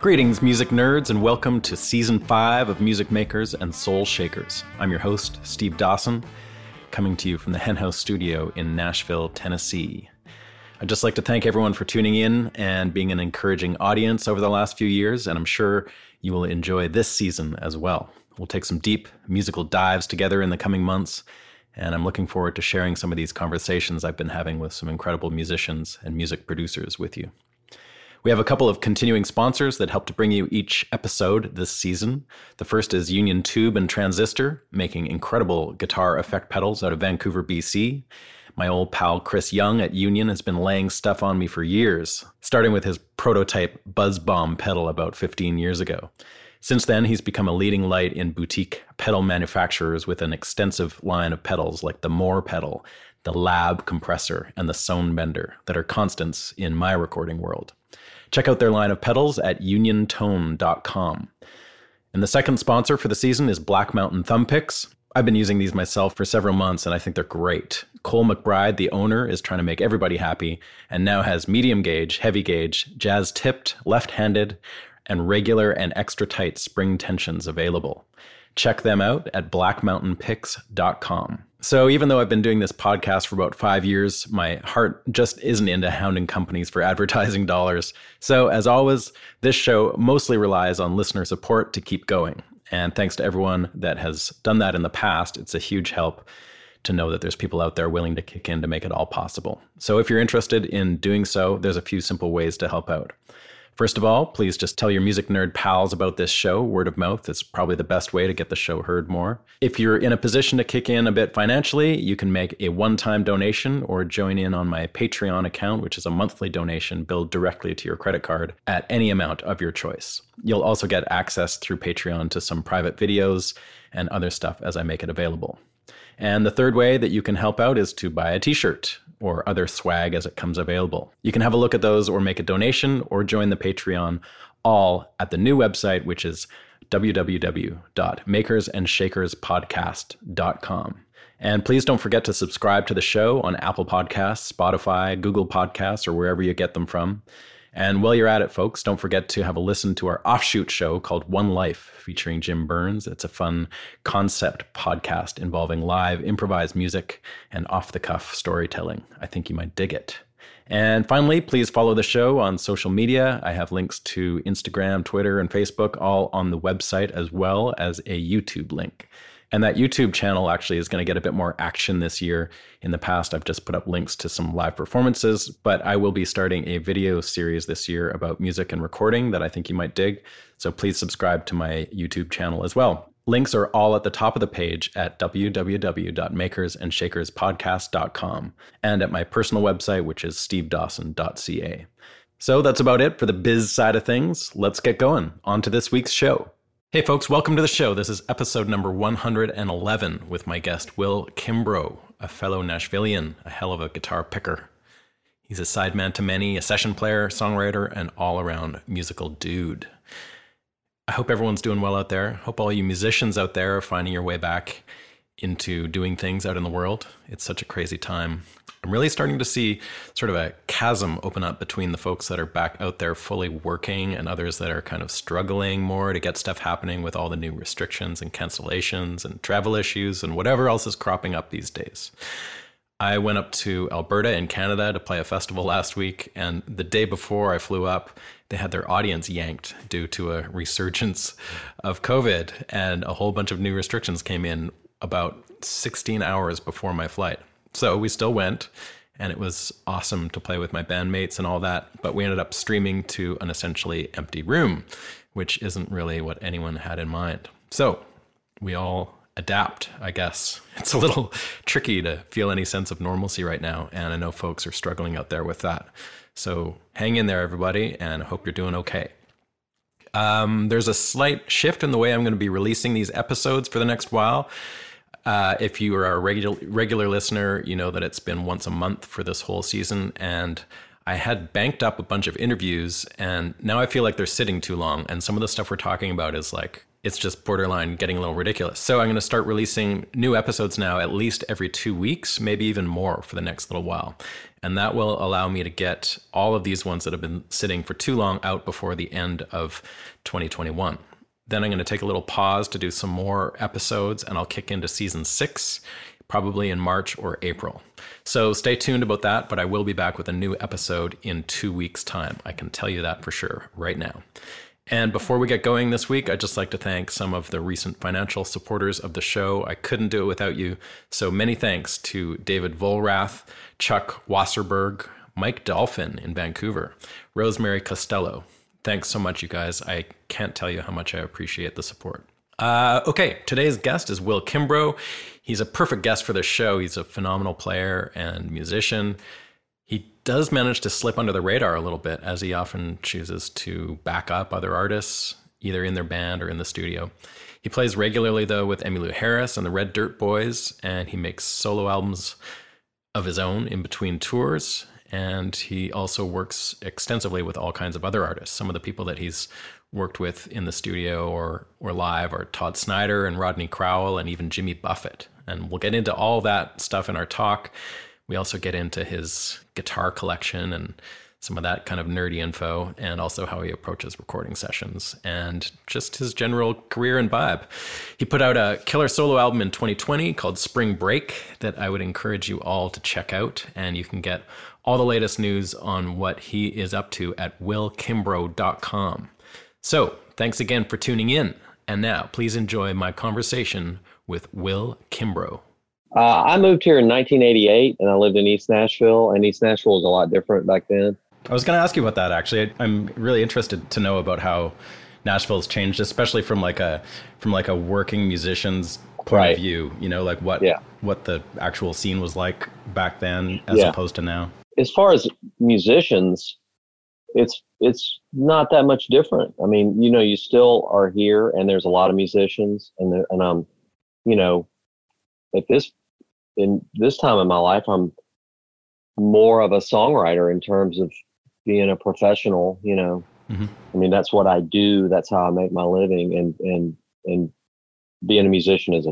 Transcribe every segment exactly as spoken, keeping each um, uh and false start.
Greetings, music nerds, and welcome to Season five of Music Makers and Soul Shakers. I'm your host, Steve Dawson, coming to you from the Henhouse Studio in Nashville, Tennessee. I'd just like to thank everyone for tuning in and being an encouraging audience over the last few years, and I'm sure you will enjoy this season as well. We'll take some deep musical dives together in the coming months, and I'm looking forward to sharing some of these conversations I've been having with some incredible musicians and music producers with you. We have a couple of continuing sponsors that help to bring you each episode this season. The first is Union Tube and Transistor, making incredible guitar effect pedals out of Vancouver, B C. My old pal Chris Young at Union has been laying stuff on me for years, starting with his prototype Buzz Bomb pedal about fifteen years ago. Since then, he's become a leading light in boutique pedal manufacturers with an extensive line of pedals like the Moore pedal, the Lab compressor, and the Sound Bender that are constants in my recording world. Check out their line of pedals at union tone dot com. And the second sponsor for the season is Black Mountain Thumb Picks. I've been using these myself for several months, and I think they're great. Cole McBride, the owner, is trying to make everybody happy and now has medium gauge, heavy gauge, jazz-tipped, left-handed, and regular and extra-tight spring tensions available. Check them out at black mountain picks dot com. So even though I've been doing this podcast for about five years, my heart just isn't into hounding companies for advertising dollars. So as always, this show mostly relies on listener support to keep going. And thanks to everyone that has done that in the past. It's a huge help to know that there's people out there willing to kick in to make it all possible. So if you're interested in doing so, there's a few simple ways to help out. First of all, please just tell your music nerd pals about this show. Word of mouth is probably the best way to get the show heard more. If you're in a position to kick in a bit financially, you can make a one-time donation or join in on my Patreon account, which is a monthly donation billed directly to your credit card at any amount of your choice. You'll also get access through Patreon to some private videos and other stuff as I make it available. And the third way that you can help out is to buy a t-shirt or other swag as it comes available. You can have a look at those or make a donation or join the Patreon, all at the new website, which is w w w dot makers and shakers podcast dot com. And please don't forget to subscribe to the show on Apple Podcasts, Spotify, Google Podcasts, or wherever you get them from. And while you're at it, folks, don't forget to have a listen to our offshoot show called One Life, featuring Jim Burns. It's a fun concept podcast involving live improvised music and off-the-cuff storytelling. I think you might dig it. And finally, please follow the show on social media. I have links to Instagram, Twitter, and Facebook, all on the website, as well as a YouTube link. And that YouTube channel actually is going to get a bit more action this year. In the past, I've just put up links to some live performances, but I will be starting a video series this year about music and recording that I think you might dig. So please subscribe to my YouTube channel as well. Links are all at the top of the page at w w w dot makers and shakers podcast dot com and at my personal website, which is steve dawson dot c a. So that's about it for the biz side of things. Let's get going. On to this week's show. Hey folks, welcome to the show. This is episode number one hundred eleven with my guest Will Kimbrough, a fellow Nashvilleian, a hell of a guitar picker. He's a sideman to many, a session player, songwriter, and all-around musical dude. I hope everyone's doing well out there. Hope all you musicians out there are finding your way back into doing things out in the world. It's such a crazy time. I'm really starting to see sort of a chasm open up between the folks that are back out there fully working and others that are kind of struggling more to get stuff happening with all the new restrictions and cancellations and travel issues and whatever else is cropping up these days. I went up to Alberta in Canada to play a festival last week, and the day before I flew up, they had their audience yanked due to a resurgence of COVID, and a whole bunch of new restrictions came in about sixteen hours before my flight. So we still went, and it was awesome to play with my bandmates and all that, but we ended up streaming to an essentially empty room, which isn't really what anyone had in mind. So we all adapt, I guess. It's a little tricky to feel any sense of normalcy right now, and I know folks are struggling out there with that. So hang in there, everybody, and I hope you're doing okay. Um, there's a slight shift in the way I'm going to be releasing these episodes for the next while. Uh, if you are a regular regular listener, you know that it's been once a month for this whole season, and I had banked up a bunch of interviews, and now I feel like they're sitting too long, and some of the stuff we're talking about is like, it's just borderline getting a little ridiculous. So I'm going to start releasing new episodes now at least every two weeks, maybe even more for the next little while. And that will allow me to get all of these ones that have been sitting for too long out before the end of twenty twenty-one. Then I'm going to take a little pause to do some more episodes, and I'll kick into season six, probably in March or April. So stay tuned about that, but I will be back with a new episode in two weeks' time. I can tell you that for sure right now. And before we get going this week, I'd just like to thank some of the recent financial supporters of the show. I couldn't do it without you. So many thanks to David Volrath, Chuck Wasserberg, Mike Dolphin in Vancouver, Rosemary Costello. Thanks so much, you guys. I can't tell you how much I appreciate the support. Uh, okay, today's guest is Will Kimbrough. He's a perfect guest for the show. He's a phenomenal player and musician. He does manage to slip under the radar a little bit, as he often chooses to back up other artists, either in their band or in the studio. He plays regularly, though, with Emmylou Harris and the Red Dirt Boys, and he makes solo albums of his own in between tours, and he also works extensively with all kinds of other artists. Some of the people that he's worked with in the studio or, or live are Todd Snider and Rodney Crowell and even Jimmy Buffett, and we'll get into all that stuff in our talk. We also get into his guitar collection and some of that kind of nerdy info, and also how he approaches recording sessions and just his general career and vibe. He put out a killer solo album in twenty twenty called Spring Break that I would encourage you all to check out, and you can get all the latest news on what he is up to at will kimbrough dot com. So thanks again for tuning in, and now please enjoy my conversation with Will Kimbrough. Uh, I moved here in nineteen eighty-eight, and I lived in East Nashville, and East Nashville was a lot different back then. I was going to ask you about that, actually. I, I'm really interested to know about how Nashville's changed, especially from like a from like a working musician's point right. of view, you know, like what yeah. what the actual scene was like back then as yeah. opposed to now. As far as musicians, it's it's not that much different. I mean, you know, you still are here, and there's a lot of musicians, and there, and um, you know, at this in this time in my life, I'm more of a songwriter in terms of being a professional, you know, mm-hmm. I mean, that's what I do. That's how I make my living. And, and, and being a musician is a,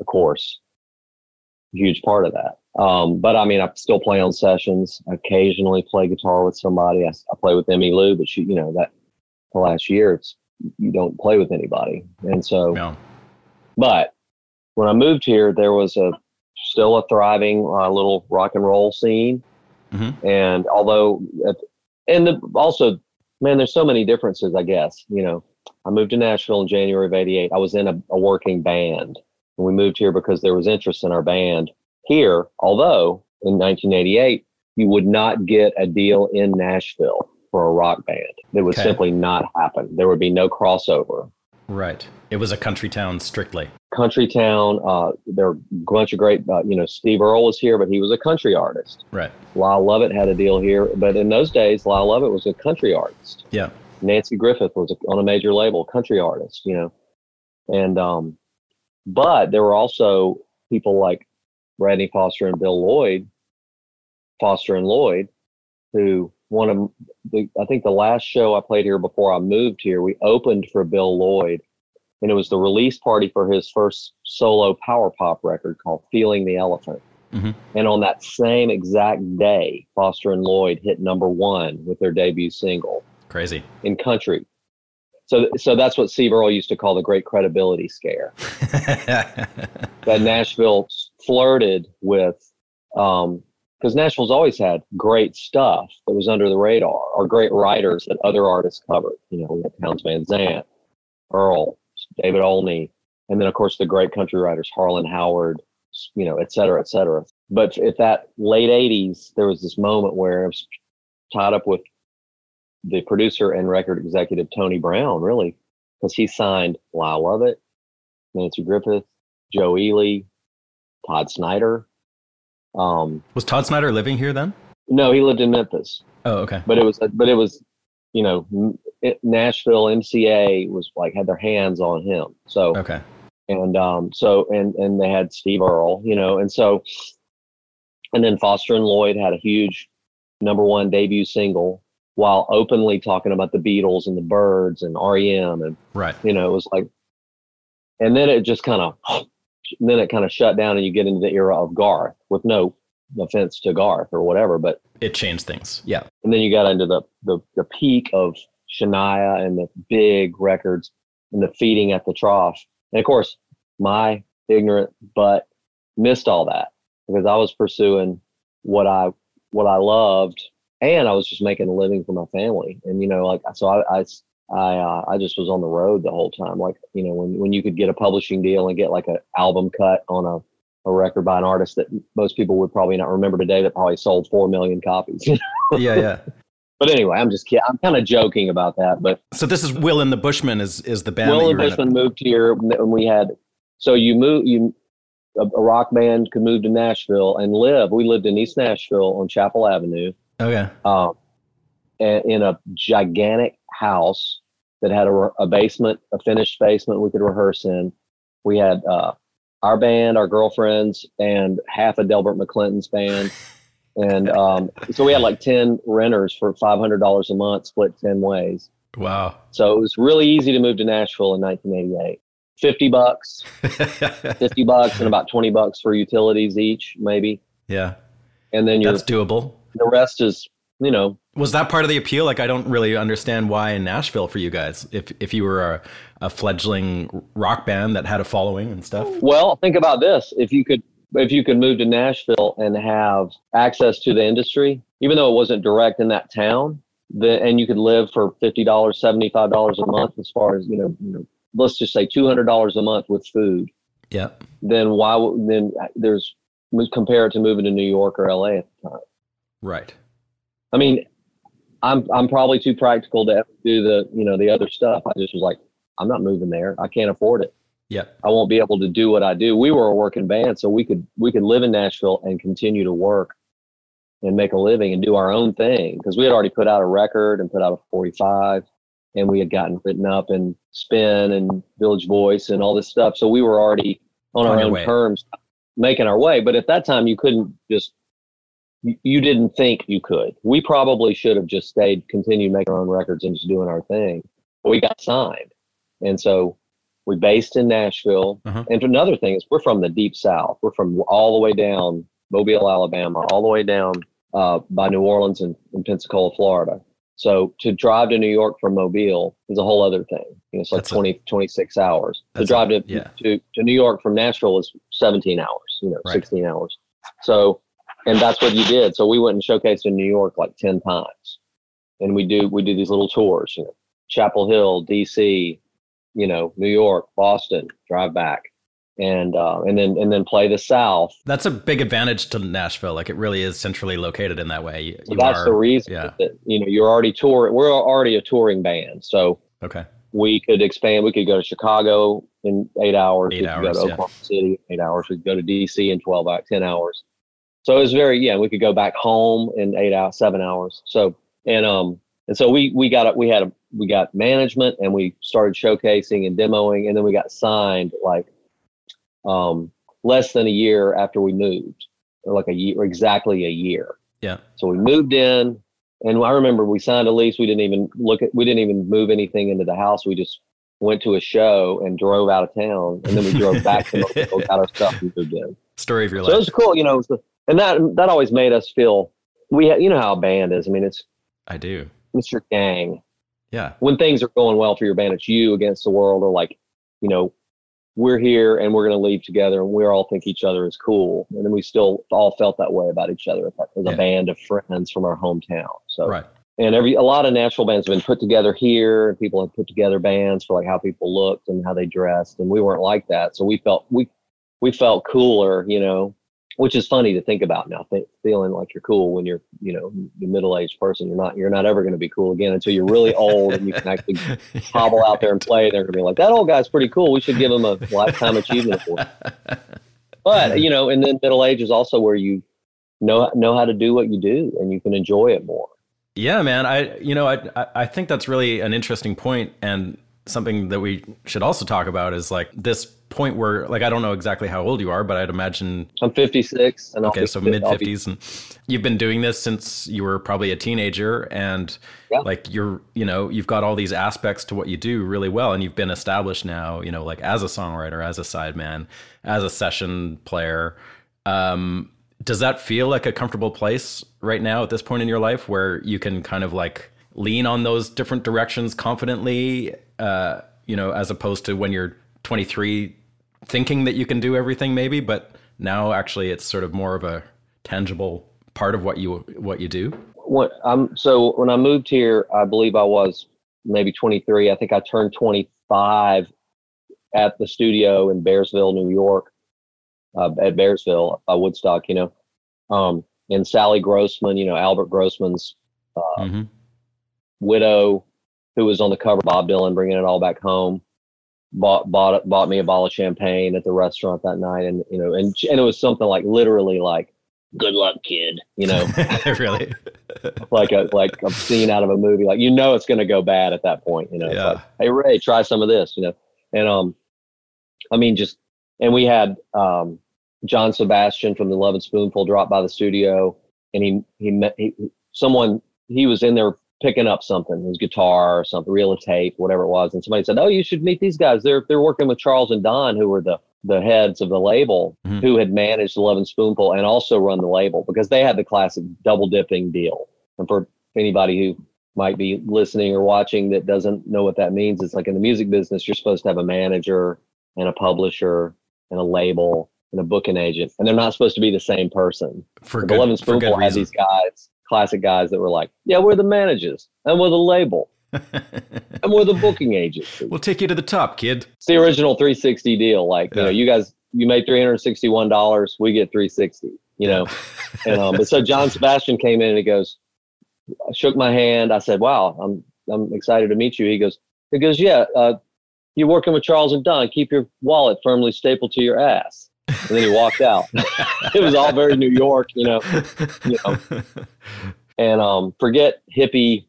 of course, a huge part of that. Um, but I mean, I still play on sessions, I occasionally play guitar with somebody. I, I play with Emmylou, but she, you know, that the last year it's, you don't play with anybody. And so, no. but when I moved here, there was a, still a thriving uh, little rock and roll scene. Mm-hmm. And although, and the, also, man, there's so many differences, I guess, you know, I moved to Nashville in January of eighty-eight. I was in a, a working band, and we moved here because there was interest in our band here. Although in nineteen eighty-eight, you would not get a deal in Nashville for a rock band. It would okay. simply not happen. There would be no crossover. Right. It was a country town, strictly. Country town. Uh, there were a bunch of great, uh, you know, Steve Earle was here, but he was a country artist. Right. Lyle Lovett had a deal here. But in those days, Lyle Lovett was a country artist. Yeah. Nancy Griffith was a, on a major label, country artist, you know. And, um, but there were also people like Rodney Foster and Bill Lloyd, Foster and Lloyd, who one of the, I think the last show I played here before I moved here, we opened for Bill Lloyd, and it was the release party for his first solo power pop record called Feeling the Elephant. Mm-hmm. And on that same exact day, Foster and Lloyd hit number one with their debut single. Crazy. In country. So, so that's what Steve Earle used to call the great credibility scare. That Nashville flirted with Um, because Nashville's always had great stuff that was under the radar, or great writers that other artists covered. You know, we had Townes Van Zandt, Earl, David Olney, and then of course the great country writers, Harlan Howard, you know, et cetera, et cetera. But at that late eighties, there was this moment where I was tied up with the producer and record executive Tony Brown, really, because he signed Lyle Lovett, Nancy Griffith, Joe Ely, Todd Snider. Um, was Todd Snider living here then? No, he lived in Memphis. Oh, okay. But it was, but it was, you know, Nashville M C A was like had their hands on him. So okay, and um, so and and they had Steve Earle, you know, and so, and then Foster and Lloyd had a huge number one debut single while openly talking about the Beatles and the Byrds and R E M and right, you know, it was like, and then it just kind of. And then it kind of shut down, and you get into the era of Garth, with no offense to Garth or whatever, but it changed things. Yeah. And then you got into the the, the peak of Shania and the big records and the feeding at the trough. And of course, my ignorant butt missed all that because I was pursuing what I what I loved, and I was just making a living for my family. And you know, like so, I. I I uh, I just was on the road the whole time. Like, you know, when, when you could get a publishing deal and get like an album cut on a, a record by an artist that most people would probably not remember today that probably sold four million copies. Yeah, yeah. But anyway, I'm just kidding. I'm kind of joking about that. But so this is Will and the Bushmen is, is the band. Will and the Bushmen moved here when we had, so you move, you, a, a rock band could move to Nashville and live. We lived in East Nashville on Chapel Avenue. Okay. Um, in a gigantic house that had a, a basement, a finished basement we could rehearse in. We had uh, our band, our girlfriends, and half of Delbert McClinton's band. And um, so we had like ten renters for five hundred dollars a month, split ten ways. Wow. So it was really easy to move to Nashville in nineteen eighty-eight. fifty bucks, fifty bucks and about twenty bucks for utilities each, maybe. Yeah. And then you're- That's doable. The rest is, you know. Was that part of the appeal? Like, I don't really understand why in Nashville for you guys, if if you were a, a fledgling rock band that had a following and stuff. Well, think about this. If you could if you could move to Nashville and have access to the industry, even though it wasn't direct in that town, the, and you could live for fifty dollars, seventy-five dollars a month as far as, you know, you know, let's just say two hundred dollars a month with food. Yeah. Then why then there's compare it to moving to New York or L A at the time. Right. I mean, I'm I'm probably too practical to ever do the, you know, the other stuff. I just was like, I'm not moving there. I can't afford it. Yeah. I won't be able to do what I do. We were a working band, so we could we could live in Nashville and continue to work and make a living and do our own thing because we had already put out a record and put out a forty-five and we had gotten written up and Spin and Village Voice and all this stuff. So we were already on our own terms making our way. But at that time, you couldn't just you didn't think you could. We probably should have just stayed, continued making our own records and just doing our thing. But we got signed. And so we're based in Nashville. Uh-huh. And another thing is we're from the deep South. We're from all the way down Mobile, Alabama, all the way down uh, by New Orleans and, and Pensacola, Florida. So to drive to New York from Mobile is a whole other thing. You know, it's like twenty, twenty-six hours. To drive to, yeah. to, to New York from Nashville is seventeen hours, you know, right. sixteen hours. So... And that's what you did. So we went and showcased in New York like ten times, and we do we do these little tours, you know, Chapel Hill, D C, you know, New York, Boston, drive back, and uh, and then and then play the South. That's a big advantage to Nashville. Like it really is centrally located in that way. You, so you that's are, the reason. Yeah. That, you know, you're already touring. We're already a touring band, so okay, we could expand. We could go to Chicago in eight hours. Eight we could hours. Go to Oklahoma yeah. City in eight hours. We could go to D C in twelve hours, ten hours. So it was very, yeah, we could go back home in eight hours, seven hours. So, and, um, and so we, we got, we had, a, we got management and we started showcasing and demoing. And then we got signed like, um, less than a year after we moved, or like a year, or exactly a year. Yeah. So we moved in and I remember we signed a lease. We didn't even look at, we didn't even move anything into the house. We just went to a show and drove out of town and then we drove back to Mobile, got our stuff and moved in. Story of your life. So it was cool. You know, it was the, And that that always made us feel we ha, you know how a band is. I mean, it's I do. It's your gang. Yeah. When things are going well for your band, it's you against the world, or like, you know, we're here and we're going to leave together and we all think each other is cool. And then we still all felt that way about each other as yeah. a band of friends from our hometown. So, right. and every, a lot of Nashville bands have been put together here, and people have put together bands for like how people looked and how they dressed. And we weren't like that. So we felt, we, we felt cooler, you know, which is funny to think about now, th- feeling like you're cool when you're, you know, the middle-aged person. You're not, you're not ever going to be cool again until you're really old and you can actually hobble yeah, right. out there and play. They're going to be like, that old guy's pretty cool. We should give him a lifetime achievement award. But, you know, and then middle age is also where you know, know how to do what you do and you can enjoy it more. Yeah, man. I, you know, I, I think that's really an interesting point, and something that we should also talk about is like this point where, like, I don't know exactly how old you are, but I'd imagine I'm fifty-six. And okay, so mid fifties, and you've been doing this since you were probably a teenager, and yeah. like you're, you know, you've got all these aspects to what you do really well, and you've been established now, you know, like as a songwriter, as a sideman, as a session player. Um, does that feel like a comfortable place right now at this point in your life where you can kind of like lean on those different directions confidently, uh, you know, as opposed to when you're twenty-three thinking that you can do everything maybe, but now actually it's sort of more of a tangible part of what you, what you do? What, um, so when I moved here, I believe I was maybe twenty-three. I think I turned twenty-five at the studio in Bearsville, New York, uh, at Bearsville, by Woodstock, you know, um, and Sally Grossman, you know, Albert Grossman's uh, mm-hmm. widow, who was on the cover of Bob Dylan, Bringing It All Back Home, bought bought bought me a bottle of champagne at the restaurant that night, and you know, and and it was something like literally like "Good luck, kid," you know, really, like a like a scene out of a movie. Like you know, it's going to go bad at that point, you know. Yeah. Like, hey Ray, try some of this, you know, and um, I mean, just and we had um, John Sebastian from the Love and Spoonful drop by the studio, and he he met he, someone he was in there picking up something, his guitar or something, reel of tape, whatever it was. And somebody said, oh, you should meet these guys. They're they're working with Charles and Don, who were the, the heads of the label, mm-hmm. who had managed Love and Spoonful and also run the label, because they had the classic double dipping deal. And for anybody who might be listening or watching that doesn't know what that means, it's like in the music business, you're supposed to have a manager and a publisher and a label and a booking agent, and they're not supposed to be the same person. For good, Love and Spoonful had these guys, classic guys that were like, yeah, we're the managers and we're the label and we're the booking agency. We'll take you to the top, kid. It's the original three sixty deal. Like, yeah. you know, you guys, you made three hundred sixty-one dollars, we get three sixty, you know? Yeah. and um, but so John Sebastian came in and he goes, I shook my hand. I said, wow, I'm, I'm excited to meet you. He goes, he goes, yeah, uh, you're working with Charles and Don, keep your wallet firmly stapled to your ass. And then he walked out. It was all very New York, you know. You know. And um, forget hippie,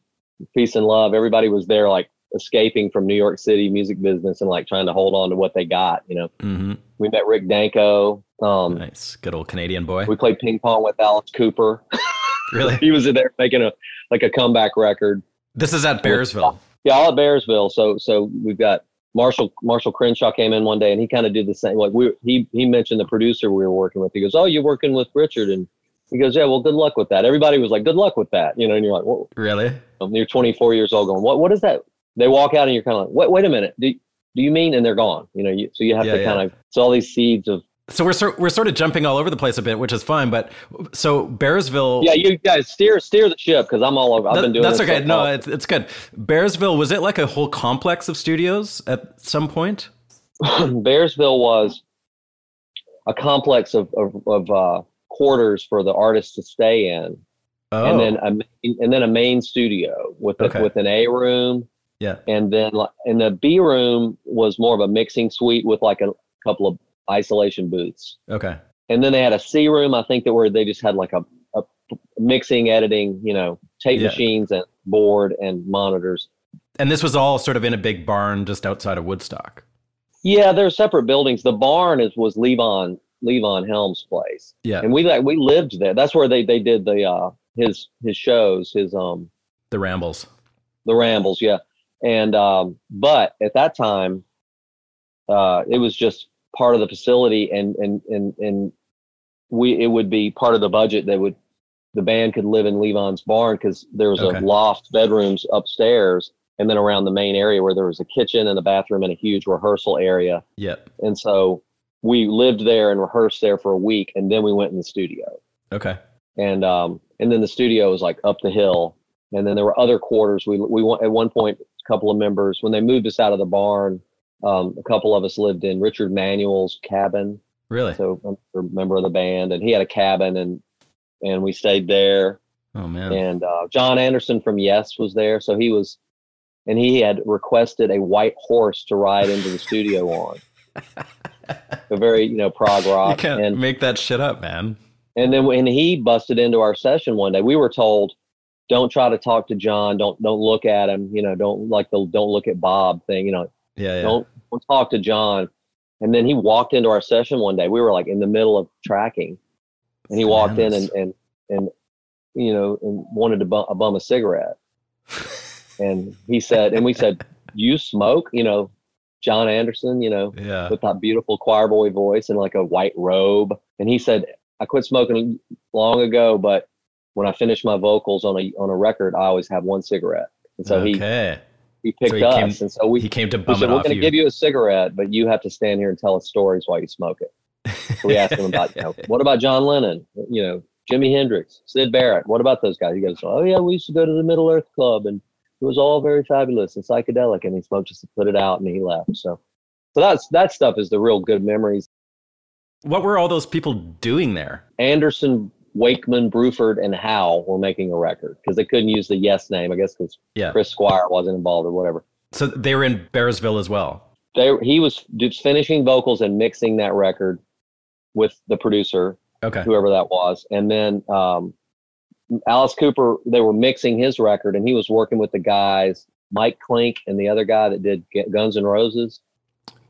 peace and love. Everybody was there, like escaping from New York City music business and like trying to hold on to what they got, you know. Mm-hmm. We met Rick Danko. Um, nice, good old Canadian boy. We played ping pong with Alice Cooper. Really? He was in there making a like a comeback record. This is at Bearsville. Yeah, all at Bearsville. So, so we've got. Marshall Marshall Crenshaw came in one day and he kind of did the same. Like we, he he mentioned the producer we were working with. He goes, "Oh, you're working with Richard," and he goes, "Yeah, well, good luck with that." Everybody was like, "Good luck with that," you know. And you're like, "What?" Really? And you're twenty-four years old, going, "What? What is that?" They walk out and you're kind of like, "Wait, wait a minute. Do do you mean?" And they're gone. You know. You, so you have yeah, to yeah. kind of. It's all these seeds of. So we're so, we're sort of jumping all over the place a bit, which is fine. But so Bearsville. Yeah, you guys steer steer the ship because I'm all over. I've that, been doing. That's this okay. No, it's it's good. Bearsville, was it like a whole complex of studios at some point? Bearsville was a complex of of, of uh, quarters for the artists to stay in, oh. and then a main, and then a main studio with a, okay. with an A room. Yeah, and then and the B room was more of a mixing suite with like a couple of isolation booths. Okay. And then they had a C room, I think, that where they just had like a, a mixing, editing, you know, tape yeah. machines and board and monitors. And this was all sort of in a big barn just outside of Woodstock. Yeah, they're separate buildings. The barn is was Levon Levon Helm's place. Yeah. And we like we lived there. That's where they they did the uh his his shows, his um the rambles. The rambles, yeah. And um but at that time uh it was just part of the facility, and, and, and, and we, it would be part of the budget that would, the band could live in Levon's barn. Cause there was okay. a loft bedrooms upstairs, and then around the main area where there was a kitchen and a bathroom and a huge rehearsal area. Yep. And so we lived there and rehearsed there for a week, and then we went in the studio. Okay. And um, and then the studio was like up the hill, and then there were other quarters. We we at one point a couple of members, when they moved us out of the barn, um, a couple of us lived in Richard Manuel's cabin. Really? So I'm a member of the band, and he had a cabin, and and we stayed there. Oh man! And uh, John Anderson from Yes was there, so he was, and he had requested a white horse to ride into the studio on. A very, you know, prog rock. You can't and, make that shit up, man. And then when he busted into our session one day, we were told, don't try to talk to John. Don't, don't look at him. You know, don't like the, don't look at Bob thing, you know, yeah, yeah. Don't, don't talk to John. And then he walked into our session one day. We were like in the middle of tracking, and he walked Damn. in and, and, and, you know, and wanted to bum, bum a cigarette. And he said, and we said, you smoke, you know, John Anderson, you know, yeah. with that beautiful choir boy voice and like a white robe. And he said, I quit smoking long ago, but when I finish my vocals on a on a record, I always have one cigarette. And so okay. he he picked so he us, came, and so we he came to bum we said, it we're going to give you a cigarette, but you have to stand here and tell us stories while you smoke it. So we asked him about, you know, what about John Lennon? You know, Jimi Hendrix, Syd Barrett. What about those guys? He goes, oh yeah, we used to go to the Middle Earth Club, and it was all very fabulous and psychedelic. And he smoked just to put it out, and he left. So, so that's that stuff is the real good memories. What were all those people doing there? Anderson, Wakeman, Bruford, and Howe were making a record because they couldn't use the Yes name, I guess, because yeah. Chris Squire wasn't involved or whatever. So they were in Bearsville as well. They he was finishing vocals and mixing that record with the producer, okay, whoever that was, and then um, Alice Cooper. They were mixing his record, and he was working with the guys, Mike Klink, and the other guy that did Guns N' Roses.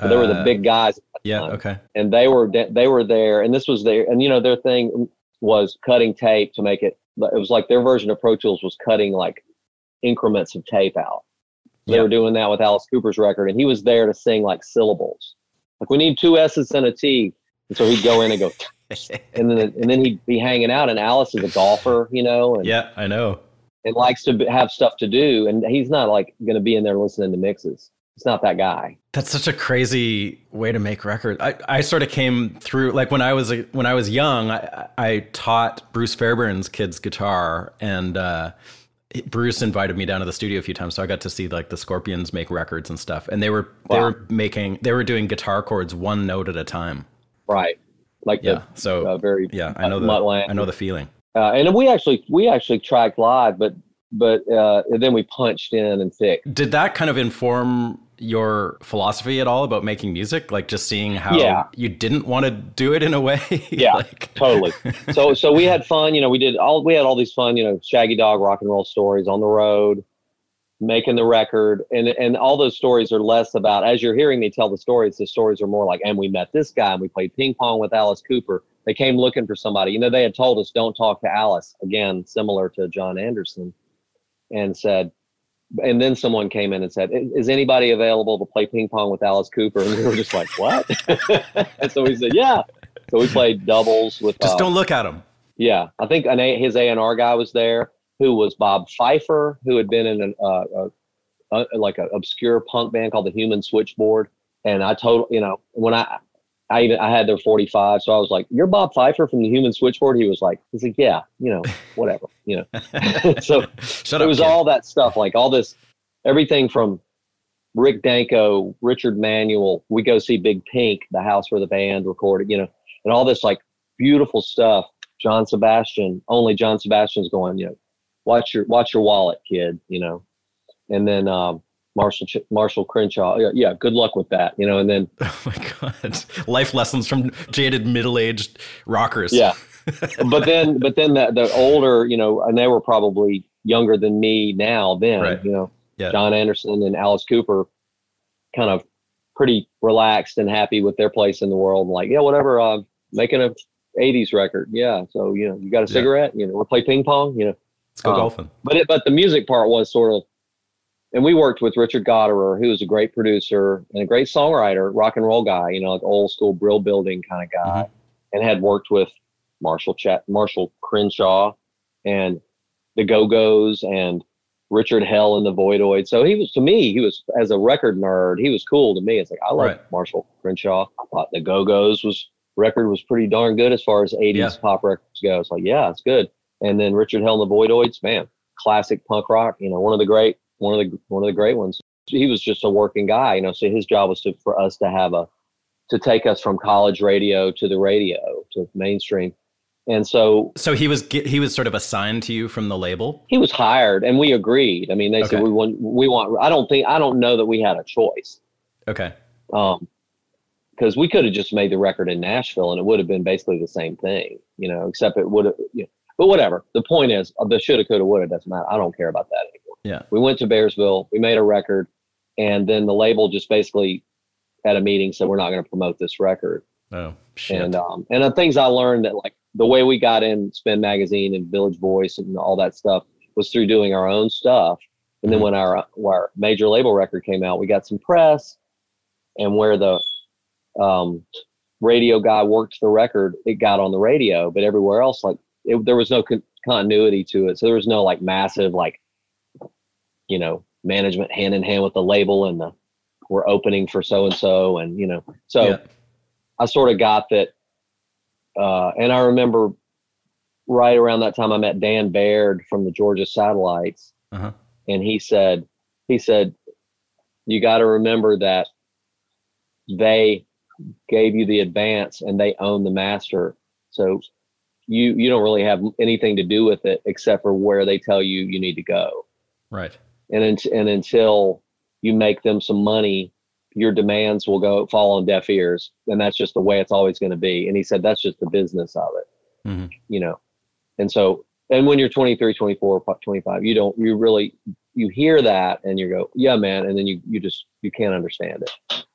So they were the big guys. Uh, yeah. Okay. And they were, they were there, and this was their, and you know, their thing was cutting tape to make it, it was like their version of Pro Tools was cutting like increments of tape out. They yeah. were doing that with Alice Cooper's record. And he was there to sing like syllables. Like, we need two S's and a T. And so he'd go in and go, and then, and then he'd be hanging out, and Alice is a golfer, you know? And, yeah, I know. And likes to have stuff to do. And he's not like going to be in there listening to mixes. It's not that guy. That's such a crazy way to make records. I, I sort of came through, like when I was when I was young, I, I taught Bruce Fairburn's kids guitar, and uh, Bruce invited me down to the studio a few times, so I got to see like the Scorpions make records and stuff. And they were wow. they were making they were doing guitar chords one note at a time. Right. Like yeah. The, so uh, very yeah. I know uh, the Muttland. I know the feeling. Uh, and we actually we actually tracked live, but. But uh, then we punched in and fixed. Did that kind of inform your philosophy at all about making music? Like just seeing how yeah. you didn't want to do it in a way? Yeah, like... totally. So so we had fun. You know, we did all we had all these fun, you know, Shaggy Dog rock and roll stories on the road, making the record. And, and all those stories are less about, as you're hearing me tell the stories, the stories are more like, and we met this guy, and we played ping pong with Alice Cooper. They came looking for somebody. You know, they had told us, don't talk to Alice. Again, similar to John Anderson. And said, and then someone came in and said, is anybody available to play ping pong with Alice Cooper? And we were just like, what? And so we said, yeah. So we played doubles with. Just um, don't look at him. Yeah. I think an a, his A and R guy was there, who was Bob Pfeiffer, who had been in an, uh, a, a, like an obscure punk band called the Human Switchboard. And I told, you know, when I, I even, I had their forty-five. So I was like, you're Bob Pfeiffer from the Human Switchboard. He was like, he's like, yeah, you know, whatever, you know? So Shut it up, was kid. All that stuff, like all this, everything from Rick Danko, Richard Manuel, we go see Big Pink, the house where the band recorded, you know, and all this like beautiful stuff. John Sebastian, only John Sebastian's going, you know, watch your, watch your wallet, kid, you know? And then, um, Marshall Marshall Crenshaw. Yeah, yeah, good luck with that, you know. And then, oh my God, life lessons from jaded middle-aged rockers. Yeah, but then, but then the, the older, you know, and they were probably younger than me now. Then, right. you know, yeah. John Anderson and Alice Cooper, kind of pretty relaxed and happy with their place in the world. Like, yeah, whatever. Uh, making a eighties record. Yeah, so you know, you got a cigarette. Yeah. You know, we'll play ping pong. You know, let's go um, golfing. But it, but the music part was sort of. And we worked with Richard Goddard, who was a great producer and a great songwriter, rock and roll guy, you know, like old school Brill Building kind of guy, mm-hmm. and had worked with Marshall Ch- Marshall Crenshaw and the Go Go's and Richard Hell and the Voidoids. So he was, to me, he was, as a record nerd, he was cool to me. It's like, I like right. Marshall Crenshaw. I thought the Go Go's was record was pretty darn good as far as eighties yeah. pop records go. It's like, yeah, it's good. And then Richard Hell and the Voidoids, man, classic punk rock. You know, one of the great, one of the one of the great ones. He was just a working guy, you know. So his job was to for us to have a to take us from college radio to the radio to mainstream. And so, so he was he was sort of assigned to you from the label. He was hired, and we agreed. I mean, they okay. said we want we want. I don't think I don't know that we had a choice. Okay. Um, because we could have just made the record in Nashville, and it would have been basically the same thing, you know. Except it would have, you know, but whatever. The point is, the shoulda, coulda, woulda doesn't matter. I don't care about that anymore. Yeah. We went to Bearsville. We made a record, and then the label just basically had a meeting, said we're not going to promote this record. Oh shit. And um, and the things I learned that like. The way we got in Spin Magazine and Village Voice and all that stuff was through doing our own stuff. And then mm-hmm. when our, our major label record came out, we got some press, and where the um, radio guy worked the record, it got on the radio, but everywhere else, like it, there was no con- continuity to it. So there was no like massive, like, you know, management hand in hand with the label and the, we're opening for so-and-so and, you know, so yeah. I sort of got that. Uh, and I remember right around that time I met Dan Baird from the Georgia Satellites, uh-huh. and he said, he said, you got to remember that they gave you the advance and they own the master. So you, you don't really have anything to do with it except for where they tell you you need to go. Right. And, and until you make them some money, your demands will go fall on deaf ears, and that's just the way it's always going to be. And he said, that's just the business of it, mm-hmm. you know? And so, and when you're twenty-three, twenty-four, twenty-five, you don't, you really, you hear that and you go, yeah, man. And then you, you just, you can't understand it.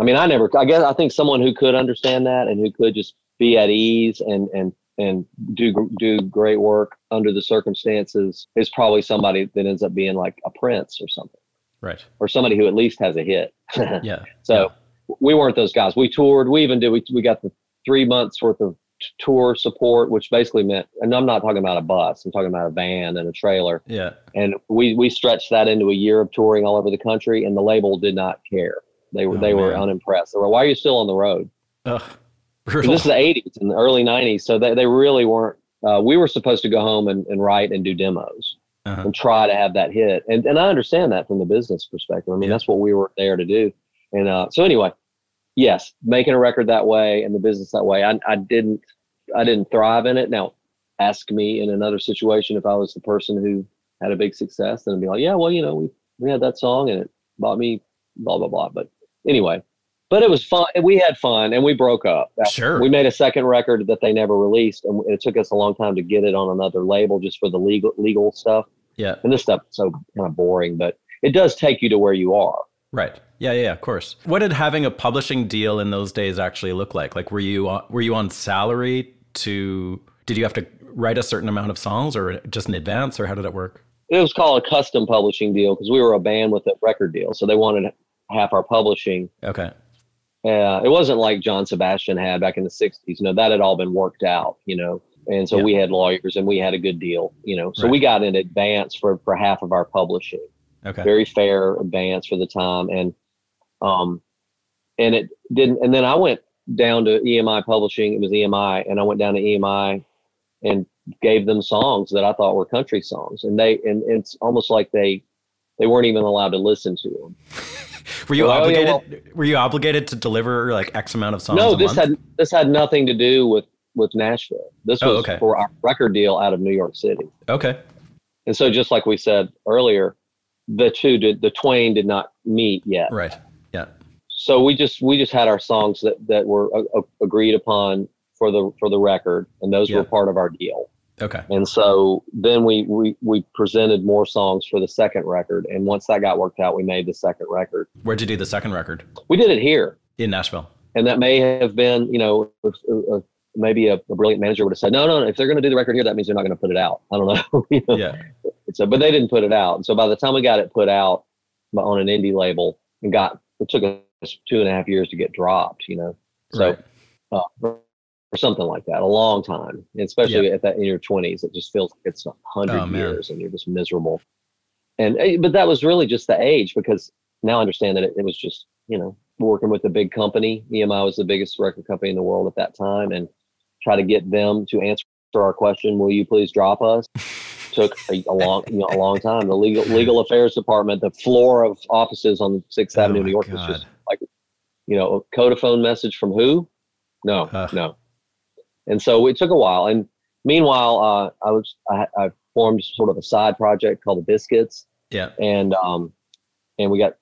I mean, I never, I guess I think someone who could understand that and who could just be at ease and, and, and do, do great work under the circumstances is probably somebody that ends up being like a Prince or something. Right. Or somebody who at least has a hit. yeah. So yeah. we weren't those guys. We toured. We even did. We, we got the three months worth of t- tour support, which basically meant, and I'm not talking about a bus. I'm talking about a van and a trailer. Yeah. And we, we stretched that into a year of touring all over the country, and the label did not care. They were, oh, they man. were unimpressed. They were, why are you still on the road? Ugh, brutal. This is the eighties and the early nineties. So they, they really weren't, uh, we were supposed to go home and, and write and do demos. Uh-huh. And try to have that hit. And and I understand that from the business perspective. I mean, yeah. that's what we were there to do. And uh, so anyway, yes, making a record that way and the business that way, I, I didn't I didn't thrive in it. Now, ask me in another situation if I was the person who had a big success, then I'd be like, yeah, well, you know, we, we had that song and it bought me blah, blah, blah. But anyway, but it was fun. We had fun and we broke up. Sure. We made a second record that they never released, and it took us a long time to get it on another label just for the legal legal stuff. Yeah. And this stuff is so kind of boring, but it does take you to where you are. Right. Yeah, yeah, of course. What did having a publishing deal in those days actually look like? Like, were you on, were you on salary to, did you have to write a certain amount of songs or just in advance, or how did it work? It was called a custom publishing deal because we were a band with a record deal. So they wanted half our publishing. Okay. Uh, it wasn't like John Sebastian had back in the sixties. You know, that had all been worked out, you know. And so yeah. we had lawyers and we had a good deal, you know, so right. we got in advance for, for half of our publishing. Okay. Very fair advance for the time. And, um, and it didn't, and then I went down to E M I Publishing. It was E M I. And I went down to E M I and gave them songs that I thought were country songs. And they, and it's almost like they, they weren't even allowed to listen to them. Were you well, obligated, oh, yeah, well, were you obligated to deliver like X amount of songs? No, this had, this had nothing to do with, with Nashville. This was oh, okay. for our record deal out of New York City. Okay. And so just like we said earlier, the two did, the twain did not meet yet. Right. Yeah. So we just, we just had our songs that, that were uh, agreed upon for the, for the record. And those yeah. were part of our deal. Okay. And so then we, we, we presented more songs for the second record. And once that got worked out, we made the second record. Where'd you do the second record? We did it here. In Nashville. And that may have been, you know, a, a, maybe a, a brilliant manager would have said, no, no, no, if they're going to do the record here, that means they're not going to put it out. I don't know. you know? Yeah. So, but they didn't put it out. And so by the time we got it put out on an indie label and got, it took us two and a half years to get dropped, you know? So, right. uh, or, or something like that, a long time, and especially yeah. at that in your twenties, it just feels like it's a hundred oh, years and you're just miserable. And but that was really just the age, because now I understand that it, it was just, you know, working with a big company. E M I was the biggest record company in the world at that time, and try to get them to answer our question, will you please drop us? Took a, a long you know, a long time. The legal legal affairs department, the floor of offices on sixth Avenue, oh New York, God. was just like, you know, a Vodafone message from Who? No, uh. no. And so it took a while. And meanwhile, uh, I was I, I formed sort of a side project called the Biscuits. Yeah. And um, and we got,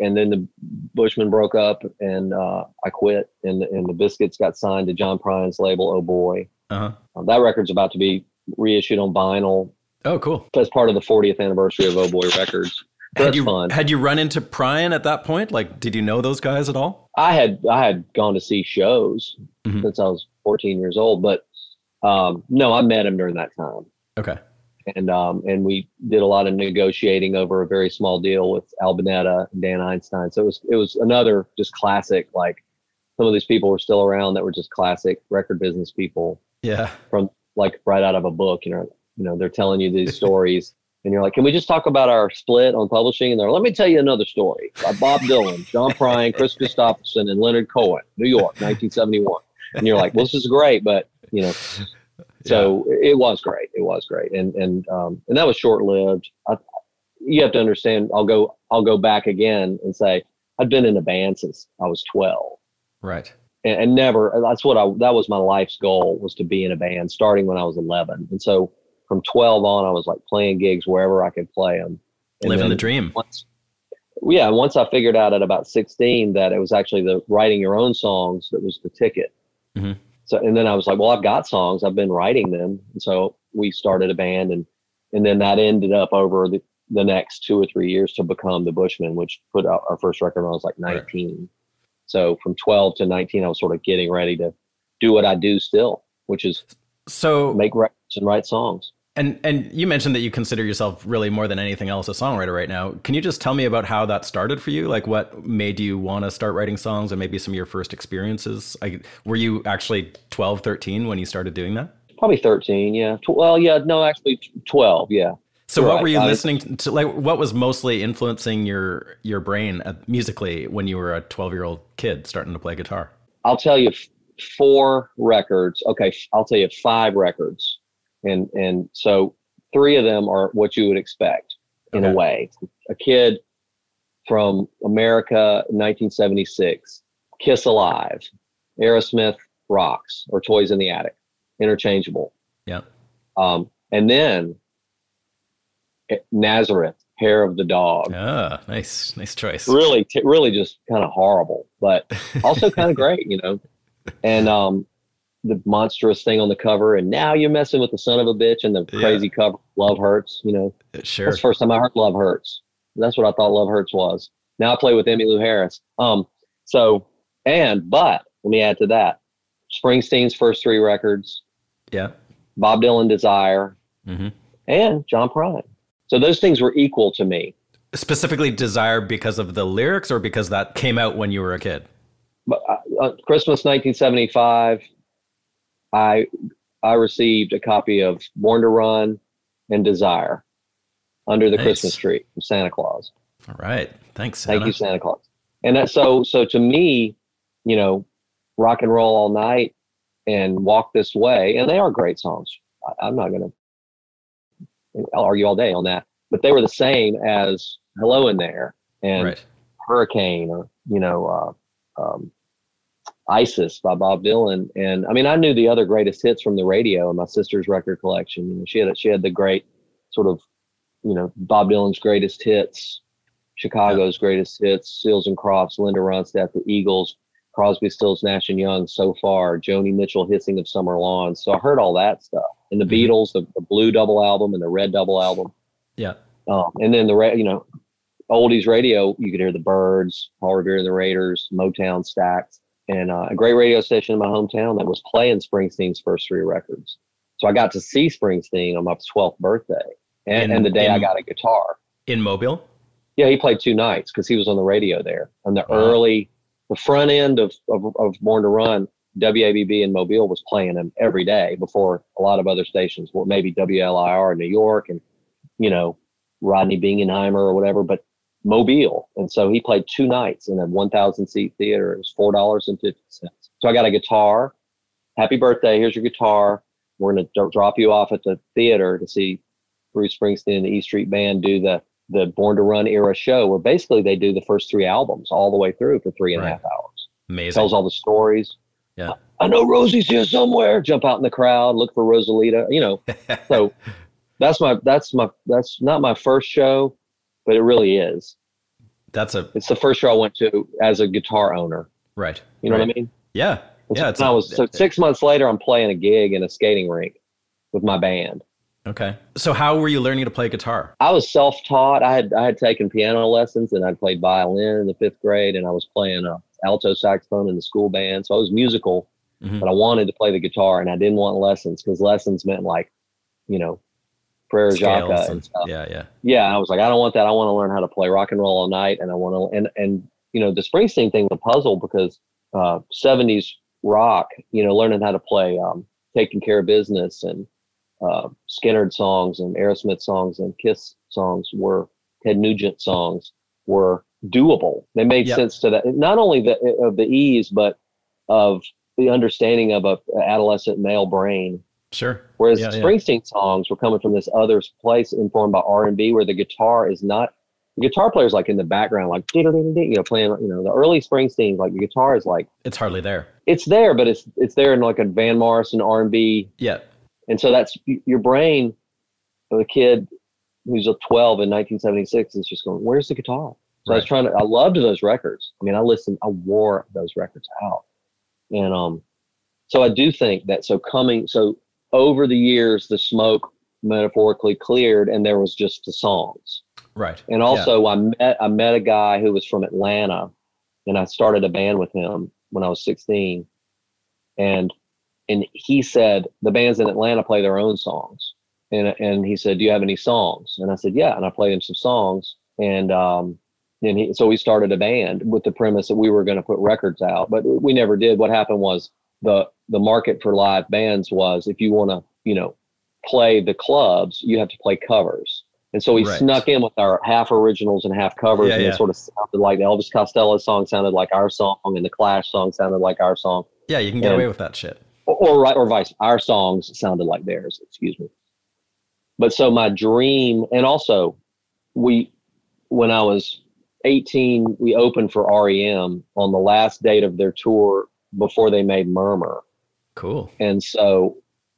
and then the Bushmen broke up, and uh, I quit, and and the Biscuits got signed to John Prine's label, Oh Boy. Uh-huh. Uh, that record's about to be reissued on vinyl. Oh, cool! As part of the fortieth anniversary of Oh Boy Records. So had you fun. had you run into Prine at that point? Like, did you know those guys at all? I had I had gone to see shows mm-hmm. since I was fourteen years old, but um, no, I met him during that time. Okay. And um, and we did a lot of negotiating over a very small deal with Albanetta and Dan Einstein. So it was it was another just classic, like some of these people were still around that were just classic record business people. Yeah. From like right out of a book, you know, you know, they're telling you these stories and you're like, can we just talk about our split on publishing? And they're like, let me tell you another story by Bob Dylan, John Prine, Chris Christopherson, and Leonard Cohen, New York, nineteen seventy-one. And you're like, well, this is great, but you know. So yeah. it was great. It was great. And, and, um, and that was short lived. You have to understand, I'll go, I'll go back again and say, I've been in a band since I was twelve. Right. And, and never, that's what I, that was my life's goal, was to be in a band starting when I was eleven. And so from twelve on, I was like playing gigs wherever I could play them. And living the dream. Once, yeah. Once I figured out at about sixteen that it was actually the writing your own songs that was the ticket. Mm-hmm. So, and then I was like, well, I've got songs, I've been writing them. And so we started a band, and, and then that ended up over the, the next two or three years to become the Bushmen, which put out our first record when I was like nineteen. Right. So from twelve to nineteen, I was sort of getting ready to do what I do still, which is so make records and write songs. And, and you mentioned that you consider yourself really more than anything else a songwriter right now. Can you just tell me about how that started for you? Like, what made you want to start writing songs, and maybe some of your first experiences? I, were you actually twelve, thirteen when you started doing that? Probably thirteen, yeah. Well, yeah, no, actually twelve, yeah. So right. What were you I, listening to? Like, what was mostly influencing your, your brain musically when you were a twelve-year-old kid starting to play guitar? I'll tell you four records. Okay, I'll tell you five records. And and so three of them are what you would expect in okay. a way. A kid from America, nineteen seventy-six, Kiss Alive, Aerosmith Rocks, or Toys in the Attic, interchangeable. Yeah. Um, and then Nazareth, Hair of the Dog. Ah, nice, nice choice. Really, t- really just kind of horrible, but also kind of great, you know. And um. the monstrous thing on the cover, and now you're messing with the son of a bitch, and the yeah. crazy cover, Love Hurts, you know. Sure. That's the first time I heard Love Hurts. That's what I thought Love Hurts was. Now I play with Emmylou Harris. Um, so, and, but, let me add to that, Springsteen's first three records. Yeah. Bob Dylan, Desire, mm-hmm. and John Prine. So those things were equal to me. Specifically Desire because of the lyrics, or because that came out when you were a kid? But, uh, Christmas nineteen seventy-five, I I received a copy of Born to Run and Desire under the nice. Christmas tree from Santa Claus. All right. Thanks, Santa. Thank you, Santa Claus. And that, so so to me, you know, Rock and Roll All Night and Walk This Way, and they are great songs. I, I'm not going to argue all day on that. But they were the same as Hello in There and right. Hurricane, or, you know, uh, um Isis by Bob Dylan. And I mean, I knew the other greatest hits from the radio in my sister's record collection. You know, she had she had the great sort of, you know, Bob Dylan's greatest hits, Chicago's yeah. greatest hits, Seals and Crofts, Linda Ronstadt, the Eagles, Crosby, Stills, Nash and Young, So Far, Joni Mitchell, Hissing of Summer Lawn. So I heard all that stuff, and the mm-hmm. Beatles, the, the blue double album and the red double album. Yeah. Um, and then the ra- you know, oldies radio, you could hear the Byrds, Paul Revere and the Raiders, Motown Stax. And uh, a great radio station in my hometown that was playing Springsteen's first three records. So I got to see Springsteen on my twelfth birthday, and, in, and the day in, I got a guitar. In Mobile? Yeah, he played two nights because he was on the radio there. On the wow. early, the front end of, of, of Born to Run, W A B B in Mobile was playing him every day before a lot of other stations. Well, maybe W L I R in New York, and, you know, Rodney Bingenheimer or whatever, but Mobile. And so he played two nights in a one thousand seat theater. It was four dollars and fifty cents. So I got a guitar. Happy birthday. Here's your guitar. We're going to drop you off at the theater to see Bruce Springsteen and the E Street Band do the, the Born to Run era show, where basically they do the first three albums all the way through for three and right. a half hours. Amazing. Tells all the stories. Yeah. I, I know Rosie's here somewhere. Jump out in the crowd, look for Rosalita, you know. So that's my, that's my, that's not my first show, but it really is. That's a, it's the first show I went to as a guitar owner. Right. You know right. what I mean? Yeah. And yeah. So, it's I was, a, so six months later, I'm playing a gig in a skating rink with my band. Okay. So how were you learning to play guitar? I was self-taught. I had, I had taken piano lessons, and I played violin in the fifth grade, and I was playing a alto saxophone in the school band. So I was musical, mm-hmm. but I wanted to play the guitar, and I didn't want lessons because lessons meant like, you know, Prayer Jaka and, and stuff. Yeah, yeah. Yeah, I was like, I don't want that. I want to learn how to play rock and roll all night. And I want to, and, and you know, the Springsteen thing was a puzzle because uh, seventies rock, you know, learning how to play um, Taking Care of Business and uh, Skynyrd songs and Aerosmith songs and Kiss songs were, Ted Nugent songs were doable. They made yep. sense to that. Not only the, of the ease, but of the understanding of a, a adolescent male brain. Sure. Whereas yeah, Springsteen yeah. songs were coming from this other place informed by R and B, where the guitar is not, the guitar player's like in the background, like, you know, playing, you know, the early Springsteen, like the guitar is like, it's hardly there. It's there, but it's, it's there in like a Van Morrison R and B. Yeah. And so that's your brain, the kid who's a twelve in nineteen seventy-six is just going, where's the guitar? So right. I was trying to, I loved those records. I mean, I listened, I wore those records out. And, um, so I do think that, so coming, so, over the years, the smoke metaphorically cleared, and there was just the songs. Right. And also, yeah. I met I met a guy who was from Atlanta, and I started a band with him when I was sixteen. And and he said the bands in Atlanta play their own songs. And and he said, "Do you have any songs?" And I said, "Yeah." And I played him some songs. And um, and he, so we started a band with the premise that we were going to put records out, but we never did. What happened was, the the market for live bands was, if you want to, you know, play the clubs, you have to play covers. And so we right. snuck in with our half originals and half covers, yeah, and yeah. it sort of sounded like Elvis Costello's song sounded like our song, and the Clash song sounded like our song. Yeah, you can get and, away with that shit. Or, or or vice, our songs sounded like theirs, excuse me. But so my dream, and also we, when I was eighteen, we opened for R E M on the last date of their tour before they made Murmur. Cool. And so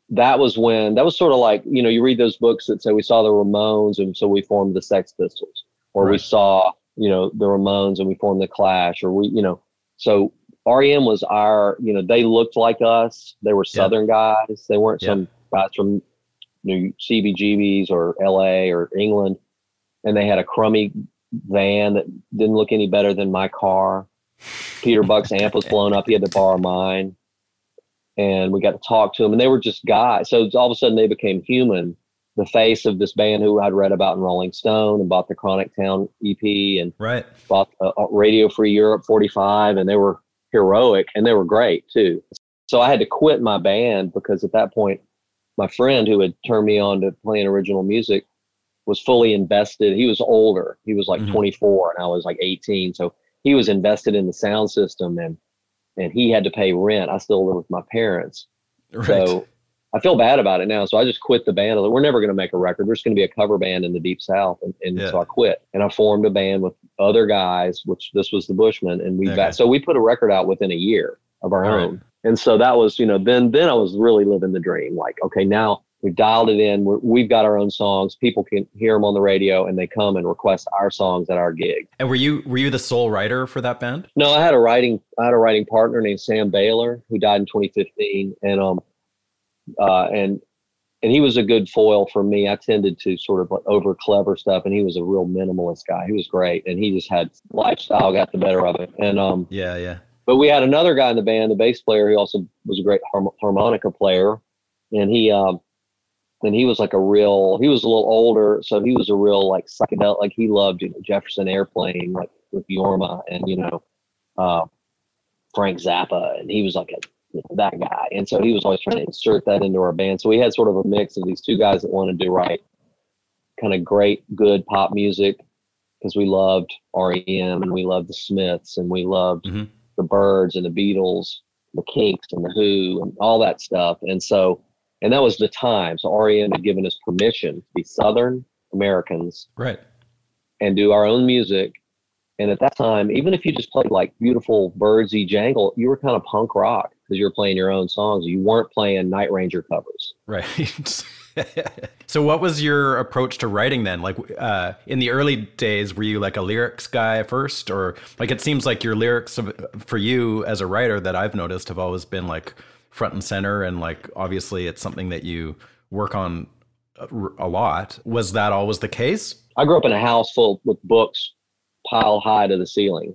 that was when, that was sort of like, you know, you read those books that say we saw the Ramones and so we formed the Sex Pistols, or right. we saw, you know, the Ramones and we formed the Clash, or we, you know, so R E M was our, you know, they looked like us. They were Southern yeah. guys. They weren't yeah. some guys from New C B G B's or L A or England. And they had a crummy van that didn't look any better than my car. Peter Buck's amp was blown up. He had to borrow mine. And we got to talk to them. And they were just guys. So all of a sudden they became human. The face of this band who I'd read about in Rolling Stone and bought the Chronic Town E P and right. bought uh, Radio Free Europe forty-five. And they were heroic. And they were great, too. So I had to quit my band because at that point, my friend who had turned me on to playing original music was fully invested. He was older. He was like mm-hmm. twenty-four and I was like eighteen. So he was invested in the sound system, and and he had to pay rent. I still live with my parents. Right. So I feel bad about it now. So I just quit the band. We're never going to make a record. We're just going to be a cover band in the Deep South. And, and yeah. so I quit, and I formed a band with other guys, which this was the Bushmen. And we, okay. back, so we put a record out within a year of our All own. Right. And so that was, you know, then, then I was really living the dream. Like, okay, now we've dialed it in. We're, we've got our own songs. People can hear them on the radio, and they come and request our songs at our gig. And were you were you the sole writer for that band? No, I had a writing I had a writing partner named Sam Baylor, who died in twenty fifteen, and um, uh, and and he was a good foil for me. I tended to sort of like over clever stuff, and he was a real minimalist guy. He was great, and he just had lifestyle got the better of it. And um, yeah, yeah. But we had another guy in the band, the bass player, who also was a great harmonica player, and he um. And he was like a real, he was a little older. So he was a real like psychedelic, like he loved, you know, Jefferson Airplane, like with Yorma and, you know, uh, Frank Zappa. And he was like a, you know, that guy. And so he was always trying to insert that into our band. So we had sort of a mix of these two guys that wanted to write kind of great, good pop music, because we loved R E M and we loved the Smiths and we loved mm-hmm. the Birds and the Beatles, the Kinks and the Who and all that stuff. And so, and that was the time. So R E M had given us permission to be Southern Americans, right, and do our own music. And at that time, even if you just played like beautiful birdsy jangle, you were kind of punk rock because you were playing your own songs. You weren't playing Night Ranger covers. Right. So what was your approach to writing then? Like uh, in the early days, were you like a lyrics guy first? Or like it seems like your lyrics for you as a writer that I've noticed have always been like front and center. And like obviously it's something that you work on a lot. Was that always the case? I grew up in a house full with books pile high to the ceiling.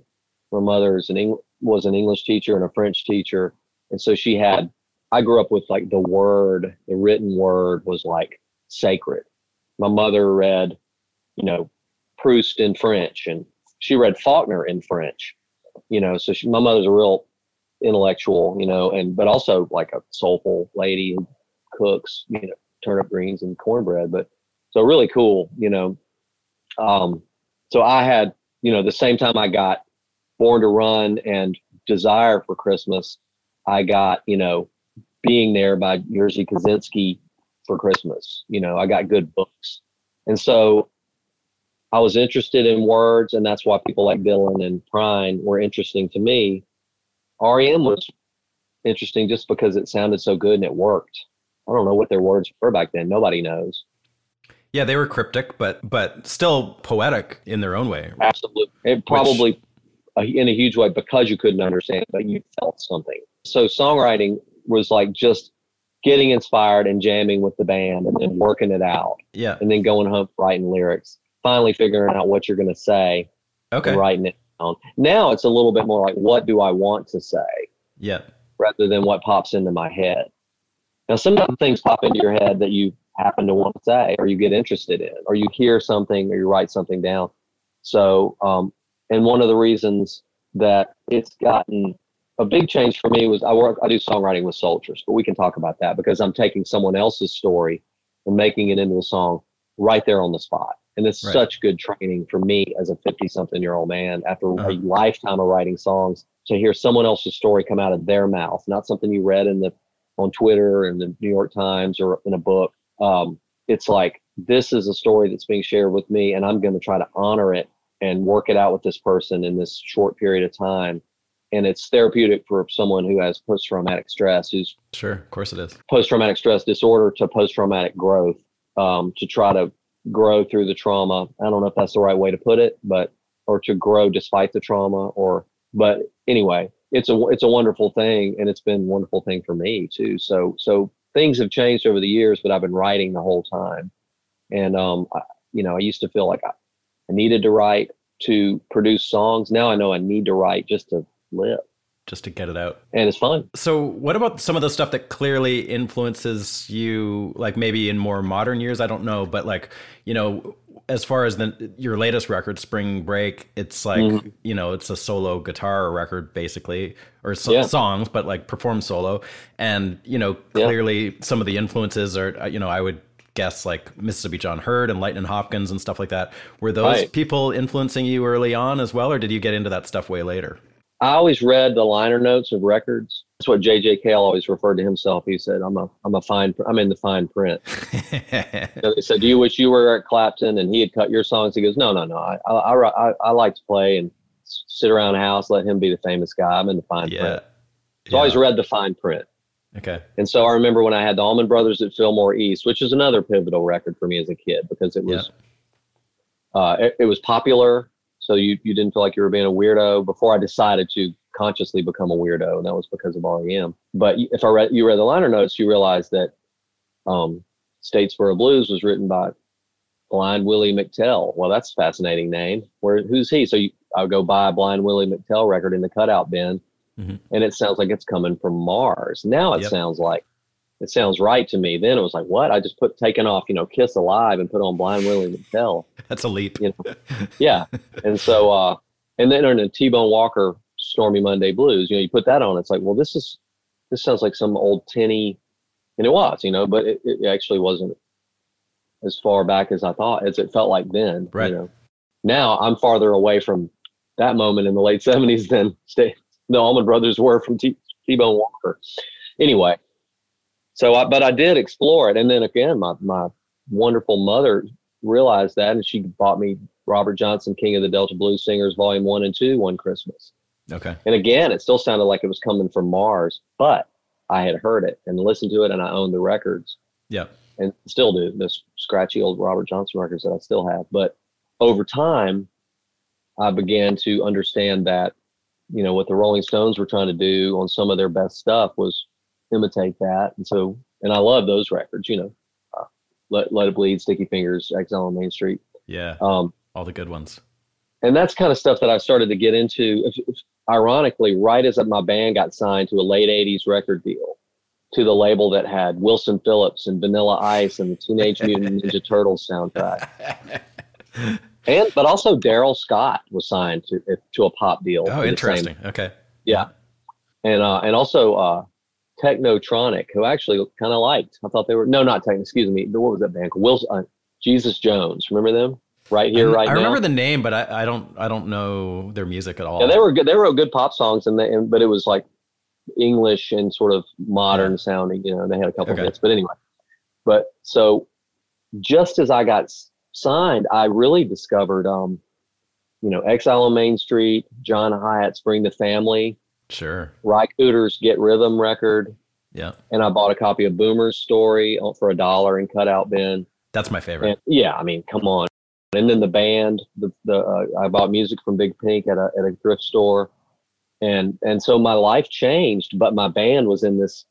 My mother an Eng- was an English teacher and a French teacher. And so she had, I grew up with like the word, the written word was like sacred. My mother read, you know, Proust in French, and she read Faulkner in French, you know, so she, my mother's a real intellectual, you know, and, but also like a soulful lady who cooks, you know, turnip greens and cornbread. But so really cool, you know, um, so I had, you know, the same time I got Born to Run and Desire for Christmas, I got, you know, Being There by Jerzy Kaczynski for Christmas. You know, I got good books. And so I was interested in words, and that's why people like Dylan and Prine were interesting to me. R E M was interesting just because it sounded so good and it worked. I don't know what their words were back then. Nobody knows. Yeah, they were cryptic, but but still poetic in their own way. Absolutely. It probably, Which... in a huge way, because you couldn't understand, but you felt something. So songwriting was like just getting inspired and jamming with the band and then working it out. Yeah. And then going home, writing lyrics, finally figuring out what you're going to say. Okay. And writing it down. Now it's a little bit more like, what do I want to say? Yeah. Rather than what pops into my head. Now, sometimes things pop into your head that you happen to want to say, or you get interested in, or you hear something, or you write something down. So, um, and one of the reasons that it's gotten a big change for me was I work, I do songwriting with soldiers, but we can talk about that because I'm taking someone else's story and making it into a song right there on the spot. And it's right. such good training for me as a fifty something year old man after uh-huh. a lifetime of writing songs to hear someone else's story come out of their mouth, not something you read in the, on Twitter and the New York Times or in a book. Um, it's like, this is a story that's being shared with me, and I'm going to try to honor it and work it out with this person in this short period of time. And it's therapeutic for someone who has post-traumatic stress, who's sure, of course it is post-traumatic stress disorder to post-traumatic growth, um, to try to grow through the trauma. I don't know if that's the right way to put it, but, or to grow despite the trauma or, but anyway, it's a, it's a wonderful thing. And it's been a wonderful thing for me too. So, so, things have changed over the years, but I've been writing the whole time. And, um, I, you know, I used to feel like I, I needed to write to produce songs. Now I know I need to write just to live. Just to get it out. And it's fun. So what about some of the stuff that clearly influences you, like maybe in more modern years? I don't know. But like, you know, as far as the, your latest record, Spring Break, it's like, mm-hmm. you know, it's a solo guitar record, basically, or so, yeah. songs, but like performed solo. And, you know, clearly yeah. some of the influences are, you know, I would guess like Mississippi John Hurt and Lightnin' Hopkins and stuff like that. Were those right. people influencing you early on as well? Or did you get into that stuff way later? I always read the liner notes of records. That's what J J Cale always referred to himself. He said, I'm a, I'm a fine, I'm in the fine print. So they said, do you wish you were Eric Clapton and he had cut your songs? He goes, no, no, no. I, I, I, I like to play and sit around the house, let him be the famous guy. I'm in the fine yeah. print. So yeah. I always read the fine print. Okay. And so I remember when I had the Allman Brothers at Fillmore East, which is another pivotal record for me as a kid, because it was, yeah. uh, it, it was popular. So you, you didn't feel like you were being a weirdo before I decided to consciously become a weirdo. And that was because of R E M. But if I read, you read the liner notes, you realize that um, Statesboro Blues was written by Blind Willie McTell. Well, that's a fascinating name. Where, who's he? So you, I would go buy a Blind Willie McTell record in the cutout bin. Mm-hmm. And it sounds like it's coming from Mars. Now it yep. sounds like, it sounds right to me. Then it was like, what? I just put taken off, you know, Kiss Alive and put on Blind Willie McTell. That's a leap. You know? Yeah. And so, uh, and then on a T-Bone Walker, Stormy Monday Blues, you know, you put that on, it's like, well, this is, this sounds like some old tinny, and it was, you know, but it, it actually wasn't as far back as I thought, as it felt like then. Right. You know, now I'm farther away from that moment in the late seventies than the Allman Brothers were from T- T-Bone Walker. Anyway, so I, but I did explore it. And then again, my, my wonderful mother realized that, and she bought me Robert Johnson, King of the Delta Blues Singers, Volume One and Two, one Christmas. Okay. And again, it still sounded like it was coming from Mars, but I had heard it and listened to it, and I owned the records. Yeah. And still do, this scratchy old Robert Johnson records that I still have. But over time, I began to understand that, you know, what the Rolling Stones were trying to do on some of their best stuff was imitate that. And so, and I love those records, you know, uh, Let, Let It Bleed, Sticky Fingers, Exile on Main Street. Yeah. Um, all the good ones. And that's kind of stuff that I've started to get into. If, if, ironically, right as my band got signed to a late eighties record deal, to the label that had Wilson Phillips and Vanilla Ice and the Teenage Mutant Ninja Turtles soundtrack. And, but also Daryl Scott was signed to, to a pop deal. Oh, interesting. Same, okay. Yeah. And, uh, and also, uh, Technotronic, who actually kind of liked, I thought they were, no, not Techno, excuse me. What was that band? Wilson, uh, Jesus Jones. Remember them? Right here, I'm, right now. I remember now. The name, but I, I don't, I don't know their music at all. Yeah, they were good. They wrote good pop songs, and they, and, but it was like English and sort of modern yeah. sounding, you know, and they had a couple okay. of hits, but anyway, but so just as I got signed, I really discovered, um, you know, Exile on Main Street, John Hyatt's Bring the Family, sure, Rycooter's Get Rhythm record. Yeah. And I bought a copy of Boomer's Story for a dollar in cutout bin. That's my favorite. And, yeah. I mean, come on. And then the band, the, the, uh, I bought music from Big Pink at a, at a thrift store. And and so my life changed, but my band was in this,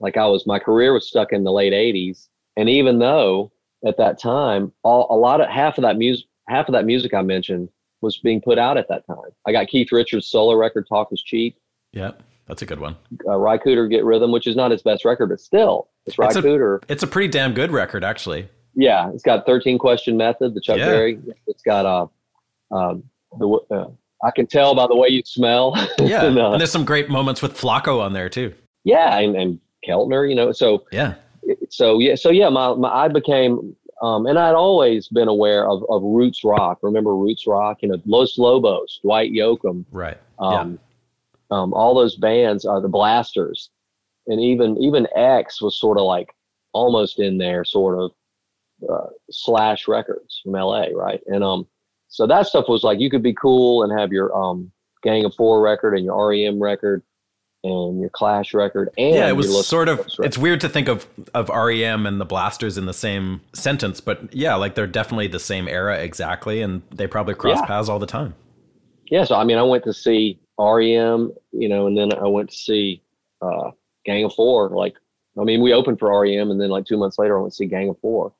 like I was, my career was stuck in the late eighties. And even though at that time, all, a lot of half of that music, half of that music I mentioned was being put out at that time. I got Keith Richards' solo record, Talk Is Cheap. Yeah, that's a good one. Uh, Rycooter, Get Rhythm, which is not his best record, but still, it's Rycooter. It's, it's a pretty damn good record, actually. Yeah, it's got thirteen Question Method, the Chuck yeah. Berry. It's got uh, um, the. Uh, I can tell by the way you smell. Yeah, and, uh, and there's some great moments with Flacco on there too. Yeah, and, and Keltner, you know. So yeah, so yeah, so yeah. My, my I became, um, and I'd always been aware of of roots rock. Remember roots rock? You know, Los Lobos, Dwight Yoakam, right? Um, yeah. um, all those bands are the Blasters, and even even X was sort of like almost in there, sort of uh, Slash Records from L A, right? And um. So that stuff was like, you could be cool and have your um, Gang of Four record and your R E M record and your Clash record. And yeah, it was sort of, it's weird to think of, of R E M and the Blasters in the same sentence, but yeah, like they're definitely the same era exactly. And they probably cross yeah. paths all the time. Yeah. So, I mean, I went to see R E M, you know, and then I went to see uh, Gang of Four. Like, I mean, we opened for R E M and then like two months later, I went to see Gang of Four.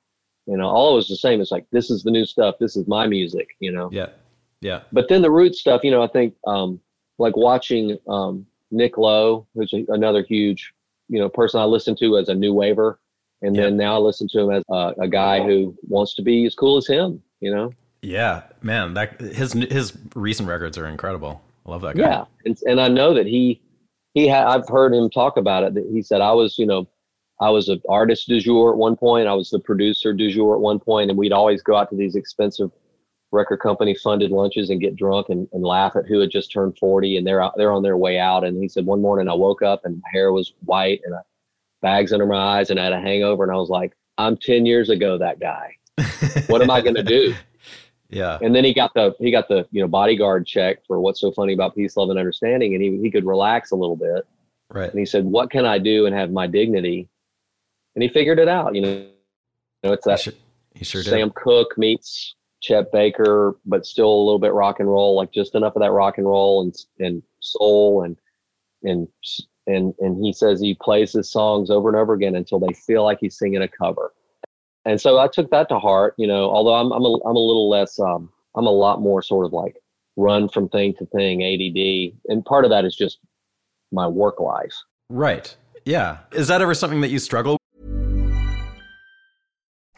You know, all was the same. It's like, this is the new stuff. This is my music, you know? Yeah. Yeah. But then the roots stuff, you know, I think um, like watching um, Nick Lowe, who's a, another huge, you know, person I listened to as a new waver. And yeah. then now I listen to him as a, a guy who wants to be as cool as him, you know? Yeah, man, that his, his recent records are incredible. I love that guy. Yeah. And, and I know that he, he had, I've heard him talk about it. That he said, I was, you know, I was an artist du jour at one point. I was the producer du jour at one point, and we'd always go out to these expensive record company funded lunches and get drunk and, and laugh at who had just turned forty and they're out, they're on their way out. And he said, one morning I woke up and my hair was white and I, bags under my eyes and I had a hangover. And I was like, I'm ten years ago, that guy, what am I going to do? Yeah. And then he got the, he got the, you know, bodyguard check for What's So Funny About Peace, Love and Understanding. And he, he could relax a little bit. Right. And he said, what can I do and have my dignity? And he figured it out, you know. You know, it's that he sure, he sure Sam did. Cooke meets Chet Baker, but still a little bit rock and roll, like just enough of that rock and roll and and soul, and and and and he says he plays his songs over and over again until they feel like he's singing a cover. And so I took that to heart, you know. Although I'm I'm a, I'm a little less, um, I'm a lot more sort of like run from thing to thing, A D D, and part of that is just my work life. Right. Yeah. Is that ever something that you struggle with?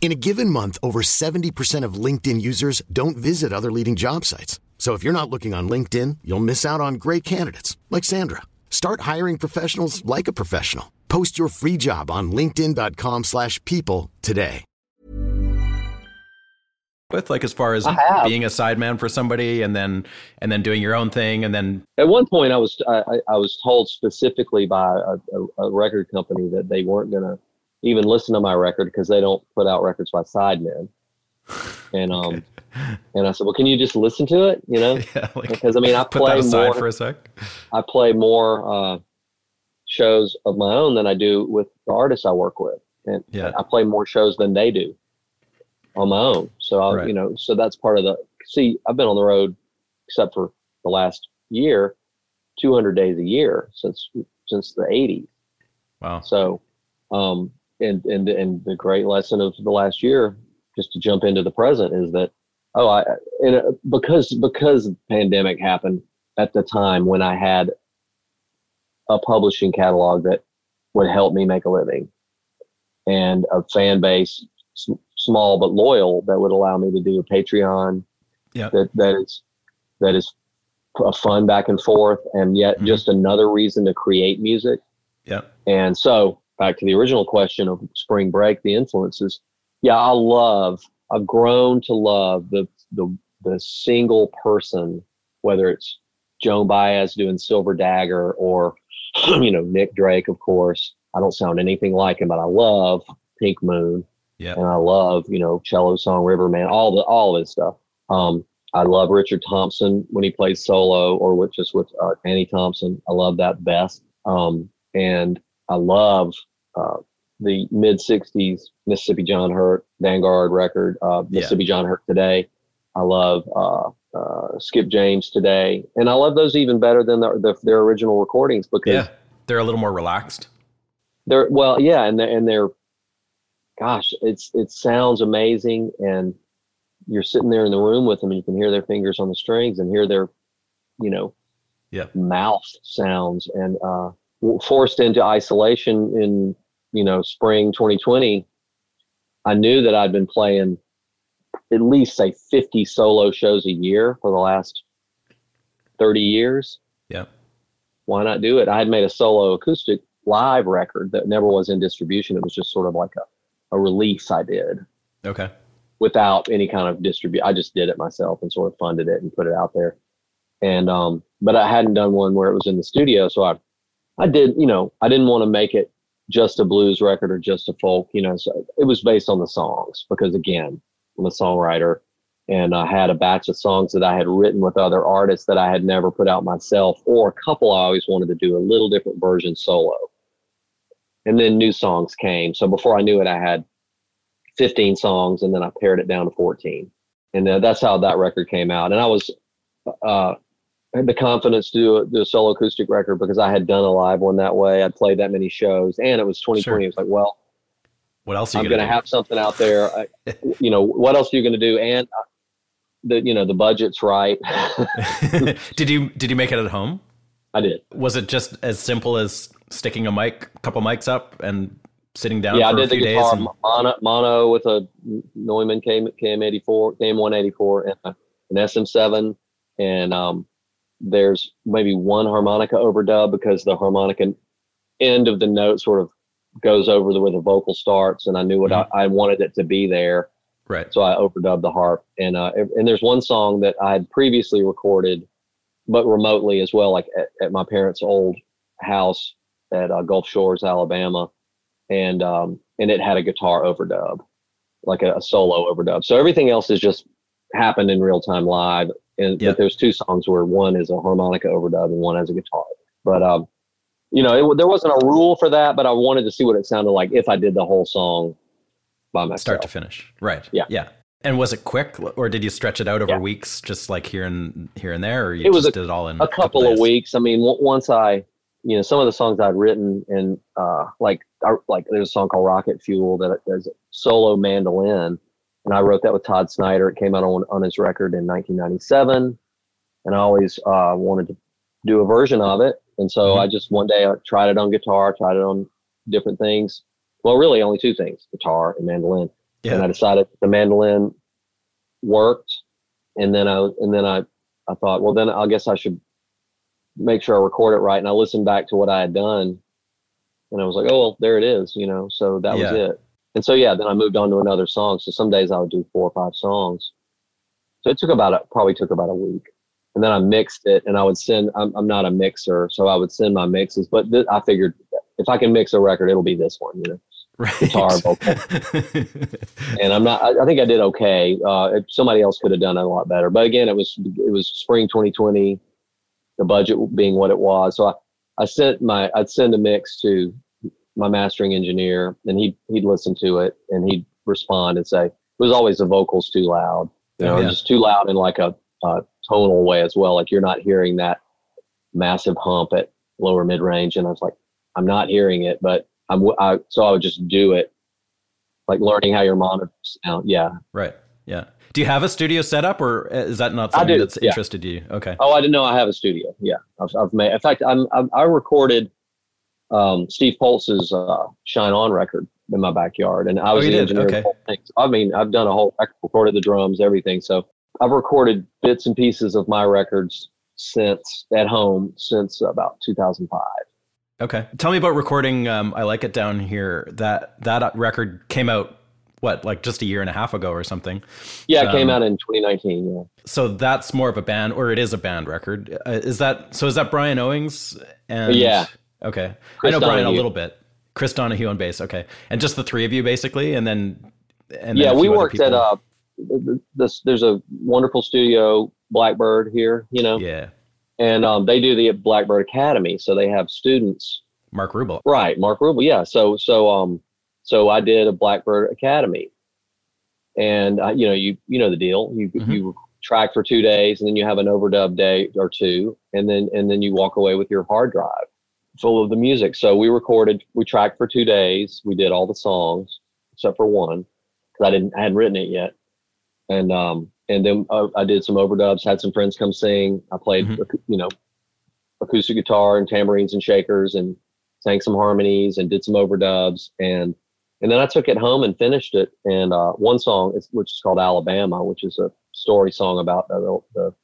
In a given month, over seventy percent of LinkedIn users don't visit other leading job sites. So if you're not looking on LinkedIn, you'll miss out on great candidates like Sandra. Start hiring professionals like a professional. Post your free job on linkedin.com slash people today. With like as far as being a sideman for somebody and then and then doing your own thing and then at one point I was I, I was told specifically by a, a, a record company that they weren't going to even listen to my record because they don't put out records by sidemen. And, um, and I said, well, can you just listen to it? You know, yeah, like, because I mean, I put play that aside more, for a sec. I play more, uh, shows of my own than I do with the artists I work with. And yeah. I play more shows than they do on my own. So I, right. you know, so that's part of the, see, I've been on the road except for the last year, two hundred days a year since, since the eighties. Wow. So, um, And, and and the great lesson of the last year, just to jump into the present, is that, oh, I and because because the pandemic happened at the time when I had a publishing catalog that would help me make a living and a fan base, s- small but loyal, that would allow me to do a Patreon yep. that, that is that is a fun back and forth and yet mm-hmm. just another reason to create music. Yeah. And so back to the original question of spring break, the influences. Yeah, I love, I've grown to love the the the single person, whether it's Joan Baez doing Silver Dagger or, you know, Nick Drake, of course. I don't sound anything like him, but I love Pink Moon. Yeah. And I love, you know, Cello Song, Riverman, all the all of his stuff. Um, I love Richard Thompson when he plays solo or with just with uh, Annie Thompson. I love that best. Um, and I love uh, the mid-sixties Mississippi John Hurt, Vanguard record, uh, Mississippi yeah. John Hurt Today. I love uh, uh, Skip James Today. And I love those even better than the, the, their original recordings because... Yeah, they're a little more relaxed. They're Well, yeah, and they're, and they're... Gosh, it's it sounds amazing, and you're sitting there in the room with them, and you can hear their fingers on the strings and hear their, you know, yeah. mouth sounds and... Uh, forced into isolation in, you know, spring twenty twenty, I knew that I'd been playing at least say fifty solo shows a year for the last thirty years. Yeah. Why not do it? I had made a solo acoustic live record that never was in distribution. It was just sort of like a, a release I did. Okay. Without any kind of distribute. I just did it myself and sort of funded it and put it out there. And, um, but I hadn't done one where it was in the studio. So I, I did, you know, I didn't want to make it just a blues record or just a folk, you know, so it was based on the songs because, again, I'm a songwriter and I had a batch of songs that I had written with other artists that I had never put out myself, or a couple I always wanted to do a little different version solo. And then new songs came. So before I knew it, I had fifteen songs and then I pared it down to fourteen. And that's how that record came out. And I was, uh, I had the confidence to do a, do a solo acoustic record because I had done a live one that way. I'd played that many shows and it was twenty twenty. Sure. It was like, well, what else are you I'm going to have something out there. I, you know, what else are you going to do? And the, you know, the budget's right. Did you, did you make it at home? I did. Was it just as simple as sticking a mic, a couple mics up and sitting down? Yeah, for I did a few the guitar days and... mono, mono with a Neumann K M eighty-four, K M one eighty-four and a, an S M seven. And, um, there's maybe one harmonica overdub because the harmonica end of the note sort of goes over the, where the vocal starts. And I knew what mm-hmm. I, I wanted it to be there. Right. So I overdubbed the harp. And, uh, and there's one song that I had previously recorded, but remotely as well, like at, at my parents' old house at uh, Gulf Shores, Alabama. And, um, and it had a guitar overdub. like a, a solo overdub. So everything else is just happened in real time live. And yep. But there's two songs where one is a harmonica overdub and one has a guitar. But, um, you know, it, there wasn't a rule for that, but I wanted to see what it sounded like if I did the whole song by myself. Start to finish. Right. Yeah. Yeah. And was it quick, or did you stretch it out over yeah. weeks, just like here and here and there? Or you it was just a, did it all in a couple of weeks. I mean, w- once I, you know, some of the songs I'd written, and uh, like I, like there's a song called Rocket Fuel that there's a solo mandolin, and I wrote that with Todd Snider. It came out on on his record in nineteen ninety-seven, and I always uh, wanted to do a version of it, and so mm-hmm. I just one day I tried it on guitar, tried it on different things. Well, really only two things: guitar and mandolin. Yeah. And I decided the mandolin worked, and then I and then I, I thought, well, then I guess I should make sure I record it right. And I listened back to what I had done, and I was like, oh, well, there it is, you know. So that yeah. was it. And so yeah, then I moved on to another song. So some days I would do four or five songs. So it took about a, probably took about a week, and then I mixed it. And I would send. I'm I'm not a mixer, so I would send my mixes. But th- I figured if I can mix a record, it'll be this one, you know. Right. Guitar, vocal. And I'm not, I, I think I did okay. Uh, if somebody else could have done it a lot better, but again, it was, it was spring twenty twenty, the budget being what it was. So I, I sent my, I'd send a mix to my mastering engineer, and he, he'd listen to it and he'd respond and say, it was always the vocals too loud, you know, oh, yeah. just too loud in like a, a tonal way as well. Like you're not hearing that massive hump at lower mid range. And I was like, I'm not hearing it, but I'm, I, so I would just do it, like learning how your monitor sound. Yeah. Right. Yeah. Do you have a studio set up, or is that not something that's yeah. interested you? Okay. Oh, I didn't know I have a studio. Yeah. I've, I've made, in fact, I'm, I'm, I recorded um, Steve Poltz's uh, Shine On record in my backyard, and I was oh, the engineer okay. of the whole thing. So, I mean, I've done a whole, I recorded the drums, everything. So I've recorded bits and pieces of my records since at home since about two thousand five. Okay. Tell me about recording um, I Like It Down Here. That that record came out, what, like just a year and a half ago or something? Yeah, it um, came out in twenty nineteen. Yeah. So that's more of a band, or it is a band record. Uh, is that So is that Brian Owings? And, yeah. Okay. Chris I know Donahue. Brian a little bit. Chris Donahue on bass. Okay. And just the three of you basically, and then and Yeah, then we worked at, uh, this, there's a wonderful studio, Blackbird here, you know? Yeah. And um, they do the Blackbird Academy, so they have students. Mark Rubel, right? Mark Rubel, yeah. So, so, um, so I did a Blackbird Academy, and uh, you know, you you know the deal. You mm-hmm. you track for two days, and then you have an overdub day or two, and then and then you walk away with your hard drive full of the music. So we recorded, we tracked for two days. We did all the songs except for one because I didn't, I hadn't written it yet, and um. And then uh, I did some overdubs, had some friends come sing. I played, mm-hmm. you know, acoustic guitar and tambourines and shakers, and sang some harmonies and did some overdubs. And and then I took it home and finished it. And uh, one song, is, which is called Alabama, which is a story song about the the,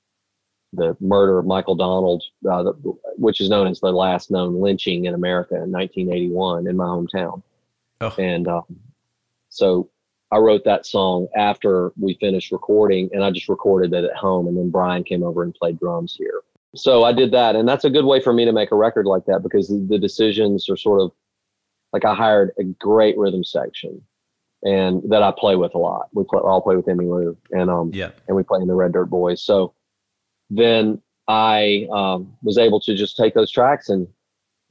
the murder of Michael Donald, uh, the, which is known as the last known lynching in America in nineteen eighty-one in my hometown. Oh. And uh, so... I wrote that song after we finished recording, and I just recorded it at home. And then Brian came over and played drums here. So I did that. And that's a good way for me to make a record like that, because the decisions are sort of like, I hired a great rhythm section and that I play with a lot. We play, I'll play with Emmylou and, um, yeah. and we play in the Red Dirt Boys. So then I, um, was able to just take those tracks, and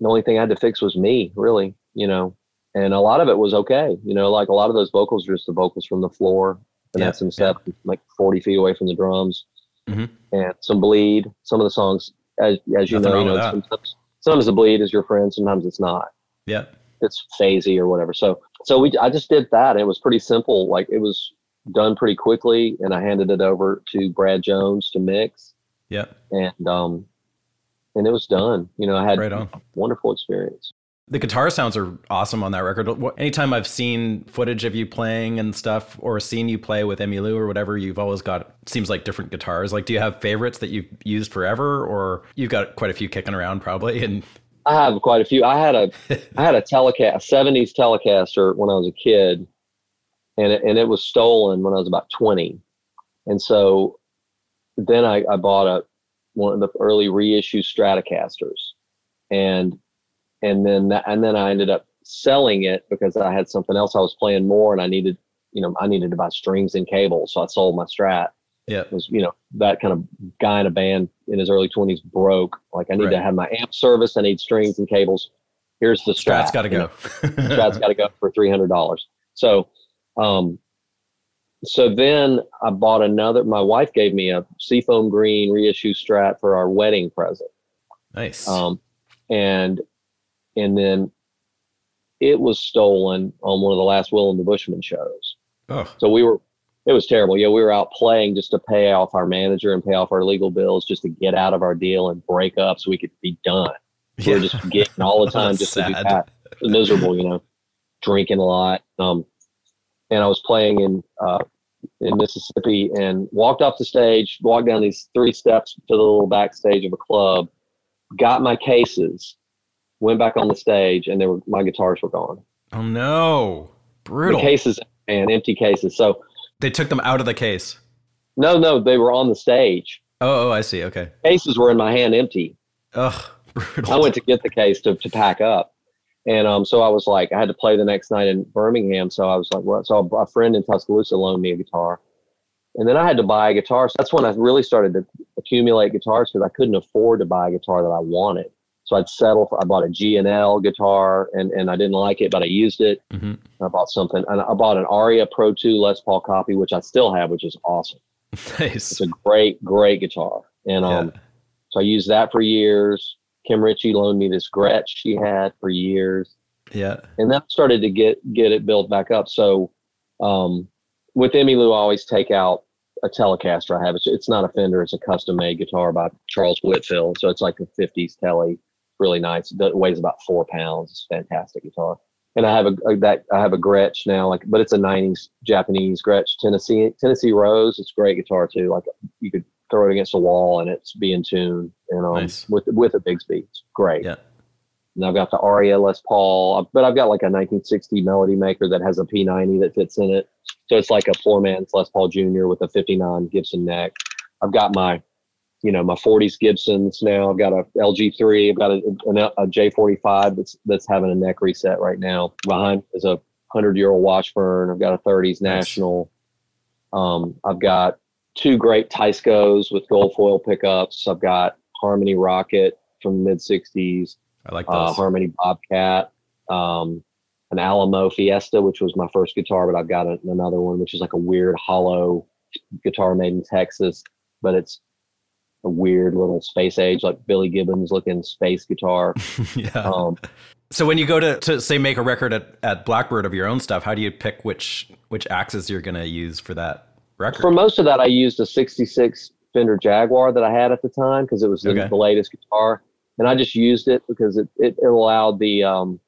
the only thing I had to fix was me, really, you know. And a lot of it was okay. You know, like a lot of those vocals are just the vocals from the floor, and yeah, that's some stuff yeah. like forty feet away from the drums, mm-hmm. and some bleed. Some of the songs, as as you Nothing know, you know sometimes, sometimes the bleed is your friend, sometimes it's not. Yeah. It's phasey or whatever. So so we I just did that. It was pretty simple. Like it was done pretty quickly, and I handed it over to Brad Jones to mix. Yeah. And um and it was done. You know, I had right a wonderful experience. The guitar sounds are awesome on that record. Anytime I've seen footage of you playing and stuff, or seen you play with Emmylou or whatever, you've always got, seems like, different guitars. Like, do you have favorites that you've used forever, or you've got quite a few kicking around probably? And I have quite a few. I had a, I had a Telecaster, seventies Telecaster when I was a kid, and it, and it was stolen when I was about twenty. And so then I, I bought a, one of the early reissue Stratocasters, and And then, and then I ended up selling it because I had something else I was playing more, and I needed you know, I needed to buy strings and cables. So I sold my Strat. Yeah. Was, you know, that kind of guy in a band in his early twenties broke. Like, I need right. to have my amp service. I need strings and cables. Here's the Strat. Strat's got to go. Strat's got to go for three hundred dollars. So, um, so then I bought another, my wife gave me a seafoam green reissue Strat for our wedding present. Nice. Um, and, and then it was stolen on one of the last Will and the Bushman shows. Oh. So we were, it was terrible. Yeah. We were out playing just to pay off our manager and pay off our legal bills, just to get out of our deal and break up so we could be done. We yeah. were just getting all the time, just sad. to be pat- miserable, you know, drinking a lot. Um, and I was playing in, uh, in Mississippi, and walked off the stage, walked down these three steps to the little backstage of a club, got my cases, went back on the stage, and they were, my guitars were gone. Oh no. Brutal. The cases, and empty cases. So they took them out of the case. No, no, they were on the stage. Oh, oh I see. Okay. Cases were in my hand, empty. Ugh. Brutal. I went to get the case to, to pack up. And um, so I was like, I had to play the next night in Birmingham. So I was like, what? So a friend in Tuscaloosa loaned me a guitar. And then I had to buy a guitar. So that's when I really started to accumulate guitars, because I couldn't afford to buy a guitar that I wanted. So I'd settle for, I bought a G and L guitar, and, and I didn't like it, but I used it. Mm-hmm. I bought something. And I bought an Aria Pro two Les Paul copy, which I still have, which is awesome. Nice. It's a great, great guitar. And um, yeah. so I used that for years. Kim Ritchie loaned me this Gretsch she had for years. Yeah. And that started to get, get it built back up. So um, with Emmylou, I always take out a Telecaster I have. It's, it's not a Fender. It's a custom-made guitar by Charles Whitfield. So it's like a fifties Tele. Really nice. It weighs about four pounds. It's a fantastic guitar. And I have a, a that I have a Gretsch now, like, but it's a nineties Japanese Gretsch, Tennessee Tennessee Rose. It's a great guitar too. Like, you could throw it against a wall and it's be in tune. And um, nice. with with a Bigsby, it's great. Yeah. And I've got the Aria Les Paul, but I've got like a nineteen sixty Melody Maker that has a P ninety that fits in it. So it's like a poor man's Les Paul Junior with a fifty-nine Gibson neck. I've got my, you know, my forties Gibsons now. I've got a L G three. I've got a, a, a J forty-five that's that's having a neck reset right now. Behind is a hundred-year-old Washburn. I've got a thirties National. Um, I've got two great Tyscos with gold foil pickups. I've got Harmony Rocket from the mid-sixties. I like those. Uh, Harmony Bobcat. Um, an Alamo Fiesta, which was my first guitar, but I've got a, another one, which is like a weird hollow guitar made in Texas, but it's a weird little space age, like Billy Gibbons looking space guitar. yeah. Um, so when you go to, to say make a record at, at Blackbird of your own stuff, how do you pick which which axes you're going to use for that record? For most of that, I used a sixty-six Fender Jaguar that I had at the time, because it was the, okay. the latest guitar, and I just used it because it, it, it allowed the um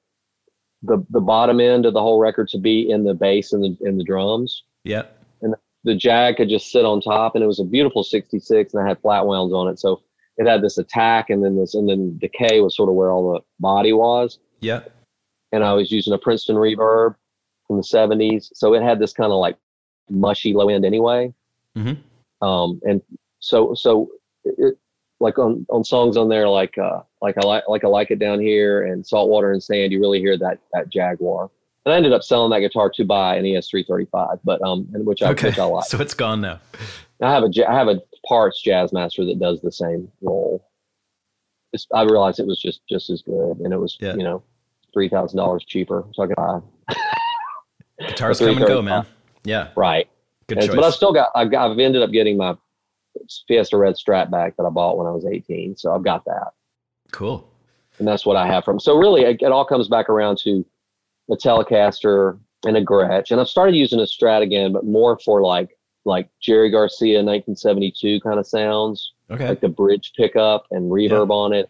the the bottom end of the whole record to be in the bass and the and the drums. Yeah. And the Jag could just sit on top, and it was a beautiful sixty-six, and I had flat wounds on it. So it had this attack, and then this, and then decay was sort of where all the body was. Yeah. And I was using a Princeton reverb from the seventies. So it had this kind of like mushy low end anyway. Mm-hmm. Um, and so, so it, like on, on songs on there, like, uh, like I like, like I like it down here, and Saltwater and Sand, you really hear that, that Jaguar. And I ended up selling that guitar to buy an E S three thirty-five, but um, which I okay. which I like. So it's gone now. I have a I have a parts Jazzmaster that does the same role. It's, I realized it was just just as good, and it was yeah. you know three thousand dollars cheaper, so I could buy. Guitars come and go, man. Yeah, right. Good and, choice. But I've still got I've got, I've ended up getting my Fiesta Red Strat back that I bought when I was eighteen, so I've got that. Cool. And that's what I have from. So really, it, it all comes back around to a Telecaster and a Gretsch. And I've started using a Strat again, but more for like, like Jerry Garcia, nineteen seventy-two kind of sounds. Okay. Like the bridge pickup and reverb yeah. on it.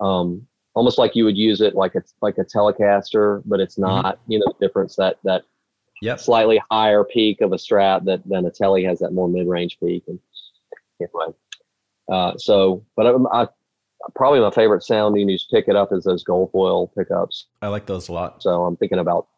Um, almost like you would use it like a, like a Telecaster, but it's not, mm-hmm. you know, the difference that, that yep. slightly higher peak of a Strat that than a Tele has, that more mid range peak. And anyway, uh, so, but I, I probably my favorite sound you need to pick it up is those gold foil pickups. I like those a lot. So I'm thinking about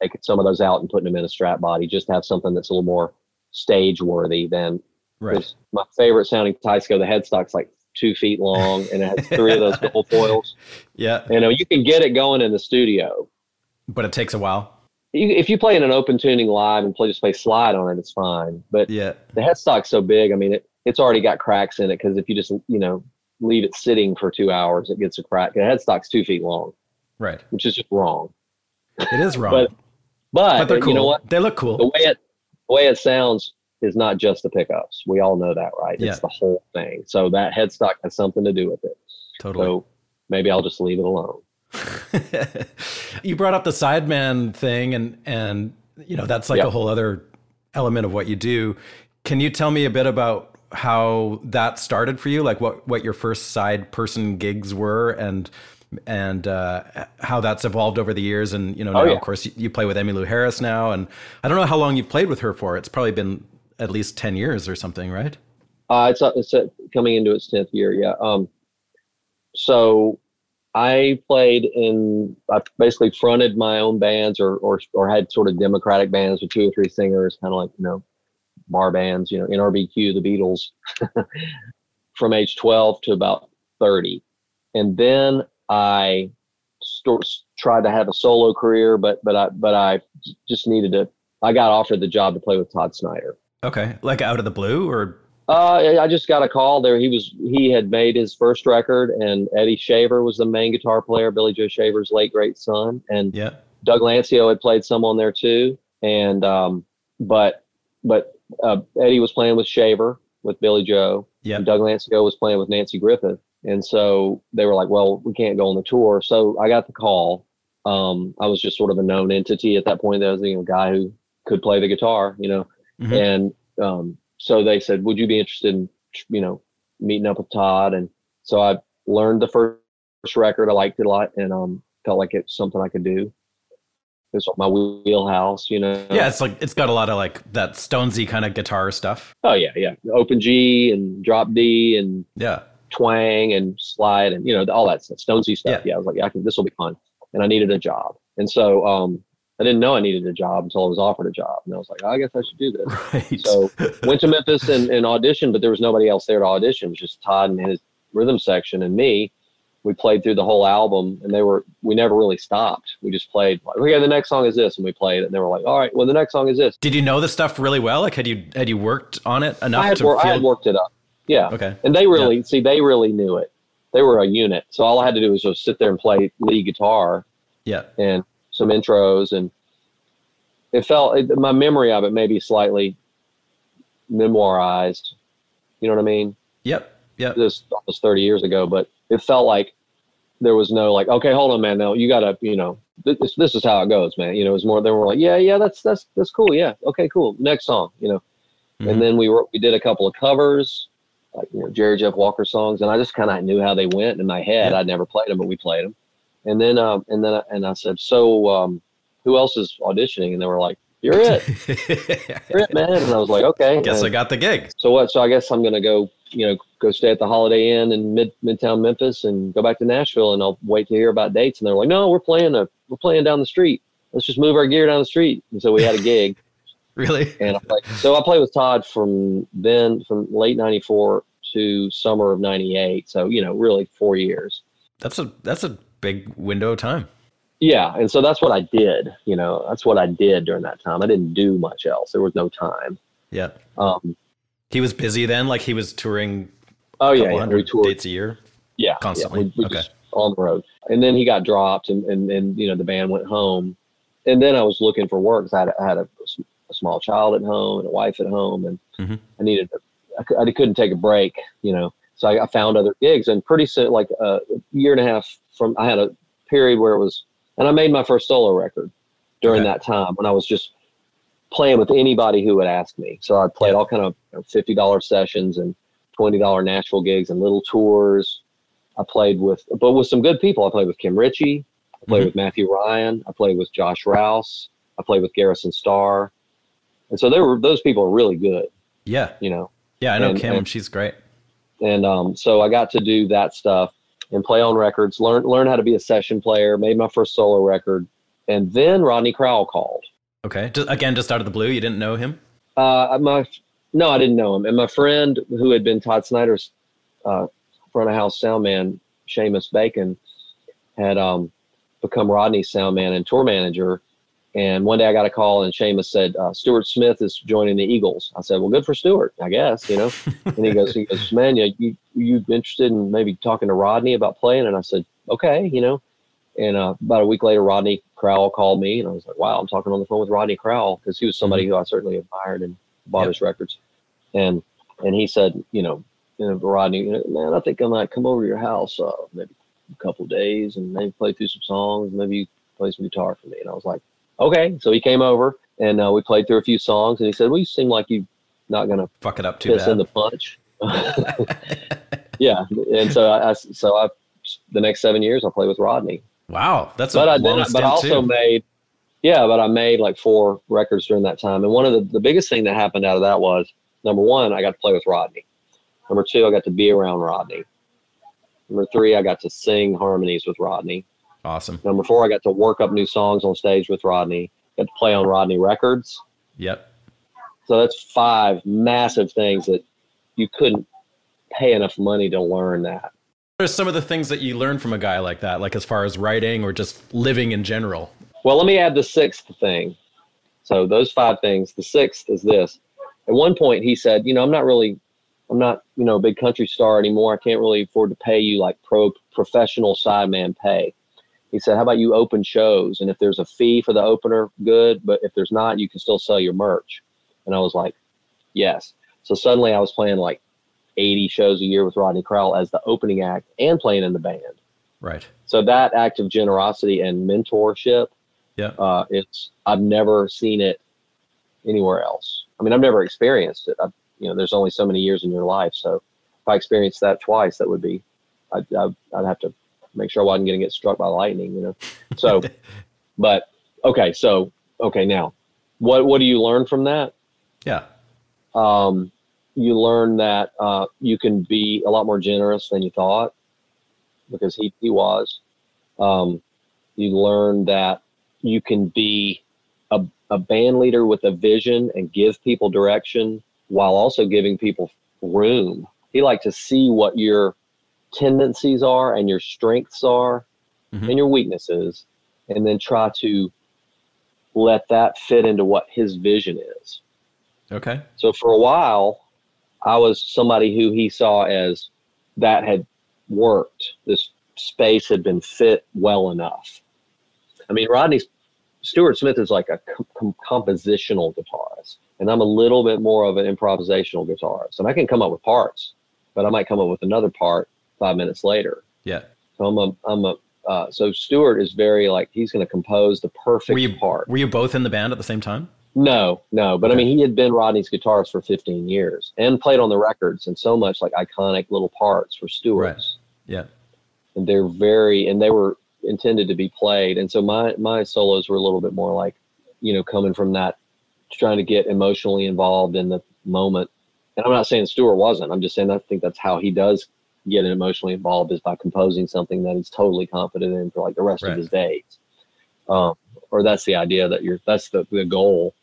taking some of those out and putting them in a Strat body, just to have something that's a little more stage worthy than right. my favorite sounding Tysco. The headstock's like two feet long, and it has three of those gold foils. Yeah. You know, you can get it going in the studio, but it takes a while. if you play in an open tuning live and play just play slide on it, it's fine. But yeah, the headstock's so big. I mean, it, it's already got cracks in it, because if you just, you know, leave it sitting for two hours, it gets a crack. The headstock's two feet long, right? Which is just wrong. It is wrong. but, but, but they're cool. You know what? They look cool. The way it the way it sounds is not just the pickups. We all know that, right? Yeah. It's the whole thing. So that headstock has something to do with it. Totally. So maybe I'll just leave it alone. You brought up the sideman thing, and and you know that's like yep. a whole other element of what you do. Can you tell me a bit about how that started for you? Like what, what your first side person gigs were, and and uh, how that's evolved over the years. And you know, now, oh, yeah. of course, you, you play with Emmylou Harris now, and I don't know how long you've played with her for. It's probably been at least ten years or something, right? Uh, it's it's coming into its tenth year, yeah. Um, so. I played in, I basically fronted my own bands, or, or, or had sort of democratic bands with two or three singers, kind of like, you know, bar bands, you know, N R B Q, the Beatles, from age twelve to about thirty. And then I st- tried to have a solo career, but, but I, but I just needed to, I got offered the job to play with Todd Snider. Okay. Like out of the blue, or? Uh, I just got a call there. He was, he had made his first record, and Eddie Shaver was the main guitar player, Billy Joe Shaver's late great son. And yeah. Doug Lancio had played some on there too. And, um, but, but, uh, Eddie was playing with Shaver with Billy Joe. Yeah. Doug Lancio was playing with Nancy Griffith. And so they were like, well, we can't go on the tour. So I got the call. Um, I was just sort of a known entity at that point. I was the you know, guy who could play the guitar, you know, mm-hmm. and, um, so they said, would you be interested in, you know, meeting up with Todd? And so I learned the first record. I liked it a lot, and um, felt like it's something I could do. It's my wheelhouse, you know? Yeah, it's like, it's got a lot of like that Stonesy kind of guitar stuff. Oh yeah. Yeah. Open G and drop D and yeah, twang and slide and, you know, all that stuff, Stonesy stuff. Yeah. yeah I was like, yeah, I can, this will be fun. And I needed a job. And so, um, I didn't know I needed a job until I was offered a job. And I was like, oh, I guess I should do this. Right. So went to Memphis and, and auditioned, but there was nobody else there to audition. It was just Todd and his rhythm section and me. We played through the whole album, and they were, we never really stopped. We just played like, okay, the next song is this. And we played it, and they were like, all right, well, the next song is this. Did you know the stuff really well? Like had you, had you worked on it enough? I had, to wor- feel- I had worked it up. Yeah. Okay. And they really, yeah. see, they really knew it. They were a unit. So all I had to do was just sit there and play lead guitar. Yeah. And some intros, and it felt, it, my memory of it may be slightly memoirized. You know what I mean? Yep. Yep. This was thirty years ago, but it felt like there was no like, okay, hold on, man. No, you gotta, you know, this, this is how it goes, man. You know, it was more, they were like, yeah, yeah, that's, that's, that's cool. Yeah. Okay, cool. Next song, you know? Mm-hmm. And then we were, we did a couple of covers, like, you know, Jerry Jeff Walker songs. And I just kind of knew how they went in my head. Yep. I'd never played them, but we played them. And then, um, and then, I, and I said, so, um, who else is auditioning? And they were like, you're it, you're it, man. And I was like, okay, guess man. I got the gig. So what? So I guess I'm going to go, you know, go stay at the Holiday Inn in mid midtown Memphis and go back to Nashville, and I'll wait to hear about dates. And they're like, no, we're playing a, we're playing down the street. Let's just move our gear down the street. And so we had a gig. Really? And I'm like, so I played with Todd from then from late ninety-four to summer of ninety-eight. So, you know, really four years. That's a, that's a, big window of time. Yeah. And so that's what I did. You know, that's what I did during that time. I didn't do much else. There was no time. Yeah. Um, he was busy then, like he was touring. Oh yeah. yeah. We toured dates a year. Yeah. Constantly. Yeah. We, we okay. On the road. And then he got dropped, and, and, and, you know, the band went home, and then I was looking for work, because I had, I had a, a small child at home and a wife at home, and mm-hmm. I needed, I, I couldn't take a break, you know? So I, I found other gigs, and pretty soon, like a year and a half, From I had a period where it was, and I made my first solo record during okay. that time, when I was just playing with anybody who would ask me. So I played yeah. all kind of you know, fifty dollars sessions and twenty dollars Nashville gigs and little tours. I played with, but with some good people. I played with Kim Ritchie. I played mm-hmm. with Matthew Ryan. I played with Josh Rouse. I played with Garrison Starr. And so they were, those people are really good. Yeah. You know? Yeah. I know and, Kim. And, she's great. And um, so I got to do that stuff and play on records, learn learn how to be a session player, made my first solo record. And then Rodney Crowell called. Okay. Just, again, just out of the blue, you didn't know him? Uh, my No, I didn't know him. And my friend who had been Todd Snider's uh, front of house sound man, Seamus Bacon, had um, become Rodney's sound man and tour manager. And one day I got a call and Seamus said, uh, Stuart Smith is joining the Eagles. I said, well, good for Stuart, I guess, you know. And he goes, he goes, man, you, you, you interested in maybe talking to Rodney about playing? And I said, okay, you know. And uh, about a week later, Rodney Crowell called me, and I was like, wow, I'm talking on the phone with Rodney Crowell, because he was somebody who I certainly admired and bought yep. his records. And and he said, you know, you know Rodney, man, I think I might come over to your house uh, maybe a couple of days and maybe play through some songs, maybe you play some guitar for me. And I was like, okay. So he came over and uh, we played through a few songs, and he said, well, you seem like you're not going to fuck it up too piss bad. In the punch. Yeah. And so I, I, so I, the next seven years I played with Rodney. Wow. That's but a I did, But I also too. made, yeah, but I made like four records during that time. And one of the, the biggest thing that happened out of that was, number one, I got to play with Rodney. Number two, I got to be around Rodney. Number three, I got to sing harmonies with Rodney. Awesome. Number four, I got to work up new songs on stage with Rodney. Got to play on Rodney records. Yep. So that's five massive things that you couldn't pay enough money to learn that. What are some of the things that you learn from a guy like that, like as far as writing or just living in general? Well, let me add the sixth thing. So those five things. The sixth is this. At one point he said, you know, I'm not really, I'm not, you know, a big country star anymore. I can't really afford to pay you like pro professional sideman pay. He said, how about you open shows? And if there's a fee for the opener, good. But if there's not, you can still sell your merch. And I was like, yes. So suddenly I was playing like eighty shows a year with Rodney Crowell as the opening act and playing in the band. Right. So that act of generosity and mentorship, yeah, uh, it's I've never seen it anywhere else. I mean, I've never experienced it. I've, you know, there's only so many years in your life. So if I experienced that twice, that would be, I'd, I'd, I'd have to make sure I wasn't going to get struck by lightning, you know? So, but okay. So, okay. Now what, what do you learn from that? Yeah. Um, you learn that, uh, you can be a lot more generous than you thought, because he, he was, um, you learn that you can be a, a band leader with a vision and give people direction while also giving people room. He liked to see what you're, tendencies are and your strengths are mm-hmm. and your weaknesses, and then try to let that fit into what his vision is. Okay. So for a while I was somebody who he saw as that had worked. This space had been fit well enough. I mean, Rodney Stuart Smith is like a com- compositional guitarist, and I'm a little bit more of an improvisational guitarist, and I can come up with parts, but I might come up with another part five minutes later. Yeah. So I'm a, I'm a, uh, so Stuart is very like, he's going to compose the perfect were you, part. Were you both in the band at the same time? No, no. But okay. I mean, he had been Rodney's guitarist for fifteen years and played on the records and so much like iconic little parts for Stuart's. Right. Yeah. And they're very, and they were intended to be played. And so my, my solos were a little bit more like, you know, coming from that, trying to get emotionally involved in the moment. And I'm not saying Stuart wasn't, I'm just saying, I think that's how he does getting emotionally involved, is by composing something that he's totally confident in for like the rest right. of his days. Um, or that's the idea that you're, that's the, the goal.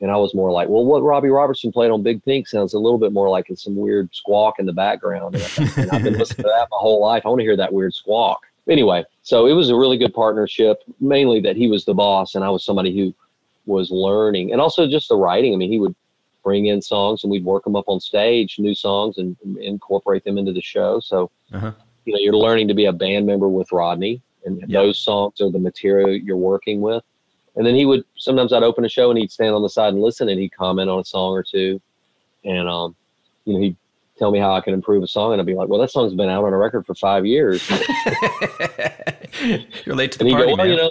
And I was more like, well, what Robbie Robertson played on Big Pink sounds a little bit more like it's some weird squawk in the background. And, and I've been listening to that my whole life. I want to hear that weird squawk. Anyway, so it was a really good partnership, mainly that he was the boss and I was somebody who was learning, and also just the writing. I mean, he would bring in songs and we'd work them up on stage, new songs, and, and incorporate them into the show. So, uh-huh. you know, you're learning to be a band member with Rodney, and yep. those songs are the material you're working with. And then he would, sometimes I'd open a show and he'd stand on the side and listen, and he'd comment on a song or two. And, um, you know, he'd tell me how I can improve a song. And I'd be like, well, that song's been out on a record for five years. You're late to the and party, go, well, man. You know,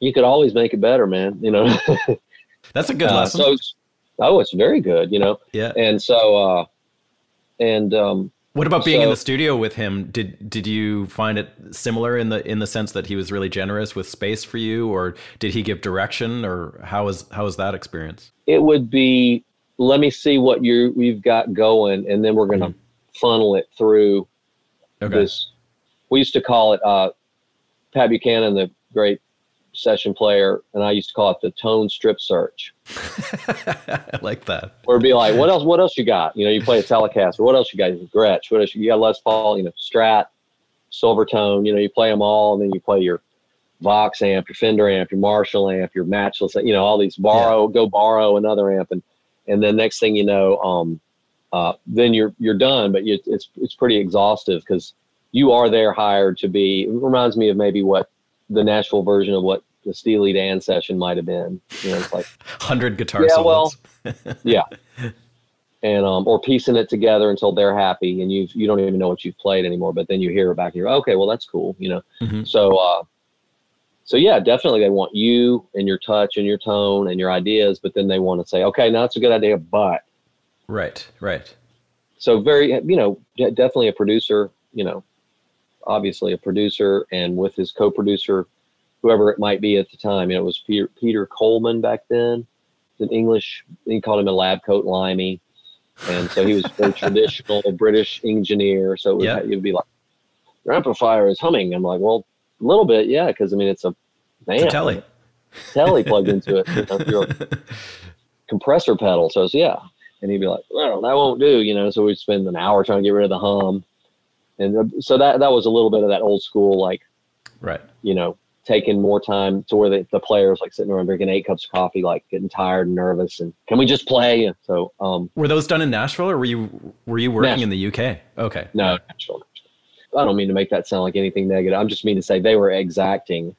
you could always make it better, man. You know, that's a good uh, lesson. So, oh, it's very good, you know? Yeah. And so, uh, and, um, what about being so, in the studio with him? Did, did you find it similar in the, in the sense that he was really generous with space for you, or did he give direction, or how is, how is that experience? It would be, let me see what you we've got going, and then we're going to mm-hmm. funnel it through okay. this. We used to call it, uh, Pat Buchanan, the great session player, and I used to call it the tone strip search. I like that. Or be like, what else, what else you got? You know, you play a Telecaster. What else you got? Gretsch. What else you got? Les Paul, you know, Strat, Silvertone, you know, you play them all, and then you play your Vox amp, your Fender amp, your Marshall amp, your Matchless, you know, all these borrow, yeah. go borrow another amp. And, and then next thing you know, um, uh, then you're, you're done, but you, it's, it's pretty exhaustive because you are there hired to be, it reminds me of maybe what the Nashville version of what the Steely Dan session might've been, you know, it's like hundred guitar yeah, solos. Well, yeah. And, um, or piecing it together until they're happy and you, you don't even know what you've played anymore, but then you hear it back and you're okay, well, that's cool. You know? Mm-hmm. So, uh, So yeah, definitely they want you and your touch and your tone and your ideas, but then they want to say, okay, now that's a good idea, but. Right, right. So very, you know, definitely a producer, you know, obviously a producer and with his co-producer, whoever it might be at the time, you know, it was Peter, Peter Coleman back then, an English, he called him a lab coat limey. And so he was a traditional British engineer. So it would, yeah. it would be like, your amplifier is humming. I'm like, well, a little bit, yeah, because I mean it's a man it's a telly, telly plugged into it. You know, you're a compressor pedal, so it's yeah. And he'd be like, "Well, that won't do," you know. So we'd spend an hour trying to get rid of the hum, and so that that was a little bit of that old school, like, right, you know, taking more time to where the, the players like sitting around drinking eight cups of coffee, like getting tired and nervous, and can we just play? And so, um, were those done in Nashville, or were you were you working Nashville. in the U K? Okay, no, Nashville. I don't mean to make that sound like anything negative. I'm just mean to say they were exacting.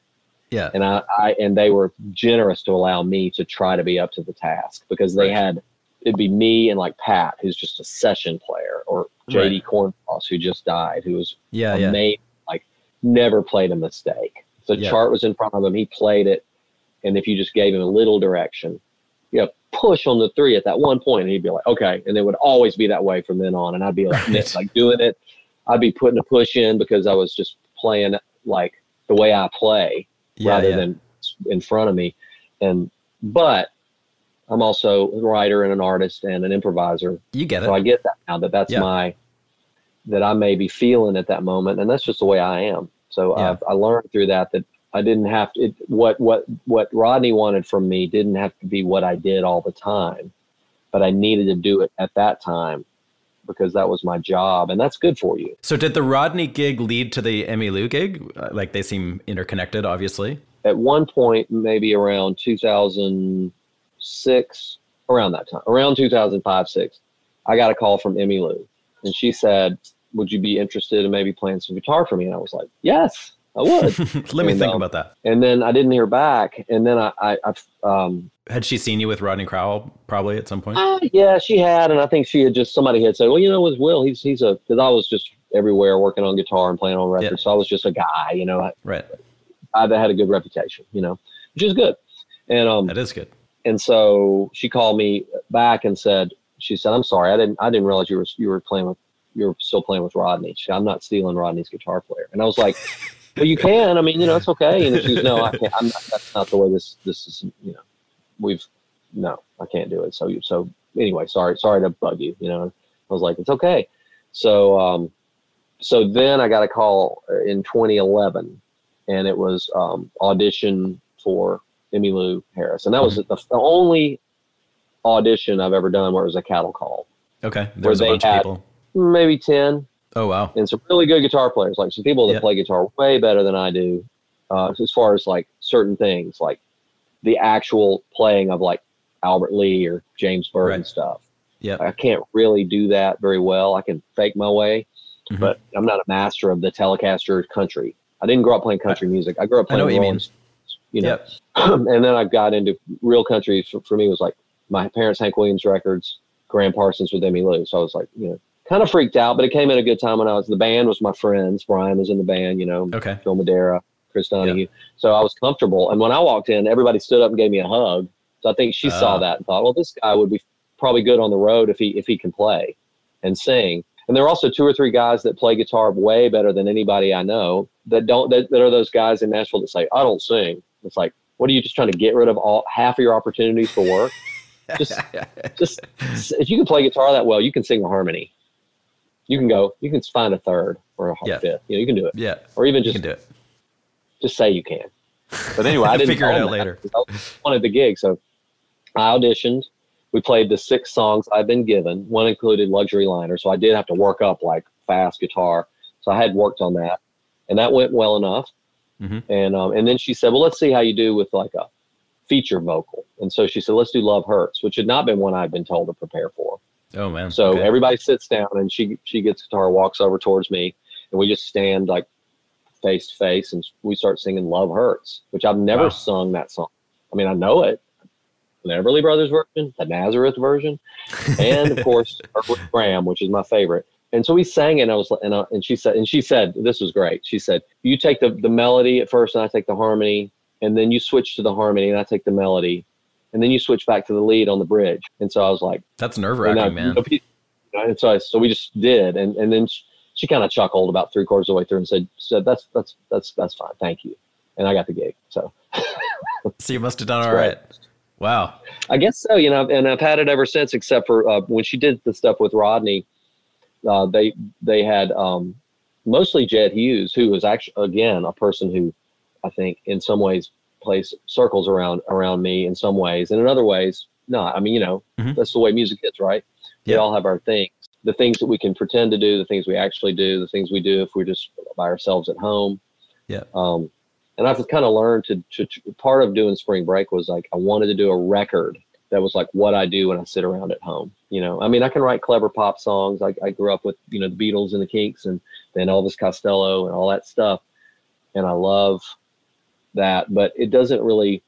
Yeah. And I, I and they were generous to allow me to try to be up to the task because they right. had, it'd be me and like Pat, who's just a session player, or J D right. Cornfoss, who just died, who was yeah, amazing, yeah. like never played a mistake. So yeah. chart was in front of him. He played it. And if you just gave him a little direction, you know, push on the three at that one point and he'd be like, okay. And it would always be that way from then on. And I'd be like, right. like doing it. I'd be putting a push in because I was just playing like the way I play yeah, rather yeah. than in front of me. And, but I'm also a writer and an artist and an improviser. You get it. So I get that now that that's yeah. my, that I may be feeling at that moment. And that's just the way I am. So yeah. I've, I learned through that, that I didn't have to, it, what, what, what Rodney wanted from me didn't have to be what I did all the time, but I needed to do it at that time, because that was my job, and that's good for you. So did the Rodney gig lead to the Emmylou gig? Like they seem interconnected, obviously. At one point, maybe around two thousand six, around that time, around two thousand five, six, I got a call from Emmylou, and she said, would you be interested in maybe playing some guitar for me? And I was like, yes, I would. Let me and, think um, about that. And then I didn't hear back. And then I, I, I um, had she seen you with Rodney Crowell probably at some point? Uh, yeah, she had. And I think she had just, somebody had said, well, you know, with Will, he's, he's a, cause I was just everywhere working on guitar and playing on records. Yeah. So I was just a guy, you know, I, right. I had a good reputation, you know, which is good. And, um, that is good. And so she called me back and said, she said, I'm sorry. I didn't, I didn't realize you were, you were playing with, you were still playing with Rodney. She said, I'm not stealing Rodney's guitar player. And I was like, well, you can. I mean, you know, it's okay. And if you no, I can't. I'm not, that's not the way this. This is, you know, we've no, I can't do it. So you. So anyway, sorry, sorry to bug you. You know, I was like, it's okay. So, um, so then I got a call in twenty eleven, and it was um, audition for Emmylou Harris, and that was mm-hmm. the, the only audition I've ever done where it was a cattle call. Okay, there was a bunch of people. Maybe ten. Oh, wow. And some really good guitar players, like some people that yep. play guitar way better than I do, uh, as far as like certain things, like the actual playing of like Albert Lee or James Burns right. and stuff. Yeah, I can't really do that very well. I can fake my way, mm-hmm. but I'm not a master of the Telecaster country. I didn't grow up playing country I, music. I grew up playing I know what you mean. You know? Yep. And then I got into real country. For, for me, it was like my parents, Hank Williams records, Graham Parsons with Emmylou. So I was like, you know, kind of freaked out, but it came at a good time when I was, the band was my friends. Brian was in the band, you know, okay. Phil Madera, Chris Donahue. Yeah. So I was comfortable. And when I walked in, everybody stood up and gave me a hug. So I think she uh, saw that and thought, well, this guy would be probably good on the road if he, if he can play and sing. And there are also two or three guys that play guitar way better than anybody I know that don't, that, that are those guys in Nashville that say, I don't sing. It's like, what are you just trying to get rid of all half of your opportunities for work? just, just if you can play guitar that well, you can sing a harmony. You can go, you can find a third or a yeah. fifth. You know, you can do it. Yeah. Or even just, do it. Just say you can. But anyway, I didn't figure it out later. I wanted the gig. So I auditioned. We played the six songs I've been given. One included Luxury Liner. So I did have to work up like fast guitar. So I had worked on that. And that went well enough. Mm-hmm. And um, and then she said, well, let's see how you do with like a feature vocal. And so she said, let's do Love Hurts, which had not been one I'd been told to prepare for. Oh, man. So okay. Everybody sits down and she, she gets guitar, walks over towards me, and we just stand like face to face and we start singing Love Hurts, which I've never wow. sung that song. I mean, I know it. The Everly Brothers version, the Nazareth version, and of course, Herbert Graham, which is my favorite. And so we sang, and I was, and, I, and she said, and she said, this was great. She said, you take the, the melody at first, and I take the harmony, and then you switch to the harmony, and I take the melody, and then you switch back to the lead on the bridge. And so I was like, that's nerve wracking, man. And so I, so we just did, and and then she, she kind of chuckled about three quarters of the way through and said, said that's that's that's that's fine, thank you. And I got the gig. So, so you must have done all right. Wow. I guess so, you know, and I've had it ever since, except for uh, when she did the stuff with Rodney, uh, they they had um, mostly Jed Hughes, who was actually, again, a person who I think in some ways plays circles around around me in some ways, and in other ways, not. I mean, you know, mm-hmm. that's the way music is, right? We yeah. all have our things, the things that we can pretend to do, the things we actually do, the things we do if we're just by ourselves at home. Yeah. Um, And I've kind of learned to, to, to, part of doing Spring Break was like, I wanted to do a record that was like what I do when I sit around at home. You know, I mean, I can write clever pop songs. I, I grew up with, you know, the Beatles and the Kinks and then Elvis Costello and all that stuff. And I love that, but it doesn't really,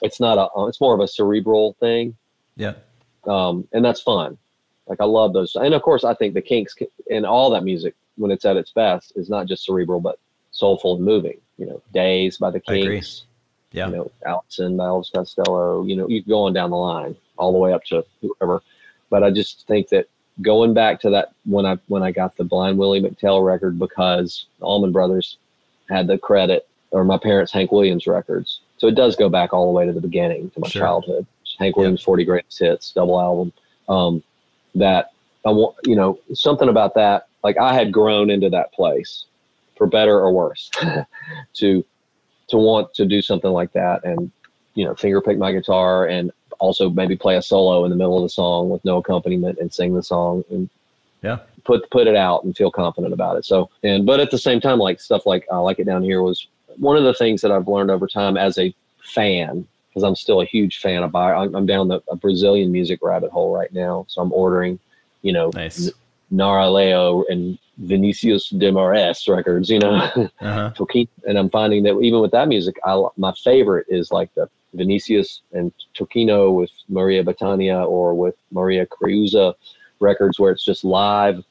it's not a, it's more of a cerebral thing. Yeah. Um, and that's fun. Like I love those. And of course I think the Kinks and all that music when it's at its best is not just cerebral, but soulful and moving. You know, Days by the Kinks, yeah. You know, Allison, Miles Costello, you know, you go on down the line all the way up to whoever. But I just think that going back to that when I when I got the Blind Willie McTell record because the Allman Brothers had the credit or my parents' Hank Williams records. So it does go back all the way to the beginning, to my sure. childhood. Hank Williams, yep. forty Greatest Hits, double album. Um, that, I want, you know, something about that, like I had grown into that place. For better or worse, to to want to do something like that and, you know, finger pick my guitar and also maybe play a solo in the middle of the song with no accompaniment and sing the song and yeah, put put it out and feel confident about it. So, and but at the same time, like stuff like I Like It Down Here was one of the things that I've learned over time as a fan, because I'm still a huge fan of I'm, I'm down the a Brazilian music rabbit hole right now. So I'm ordering, you know, nice. Nara Leo and Vinicius de Moraes records, you know, uh-huh. And I'm finding that even with that music, I, my favorite is like the Vinicius and Tocino with Maria Bethânia or with Maria Criuza records where it's just live,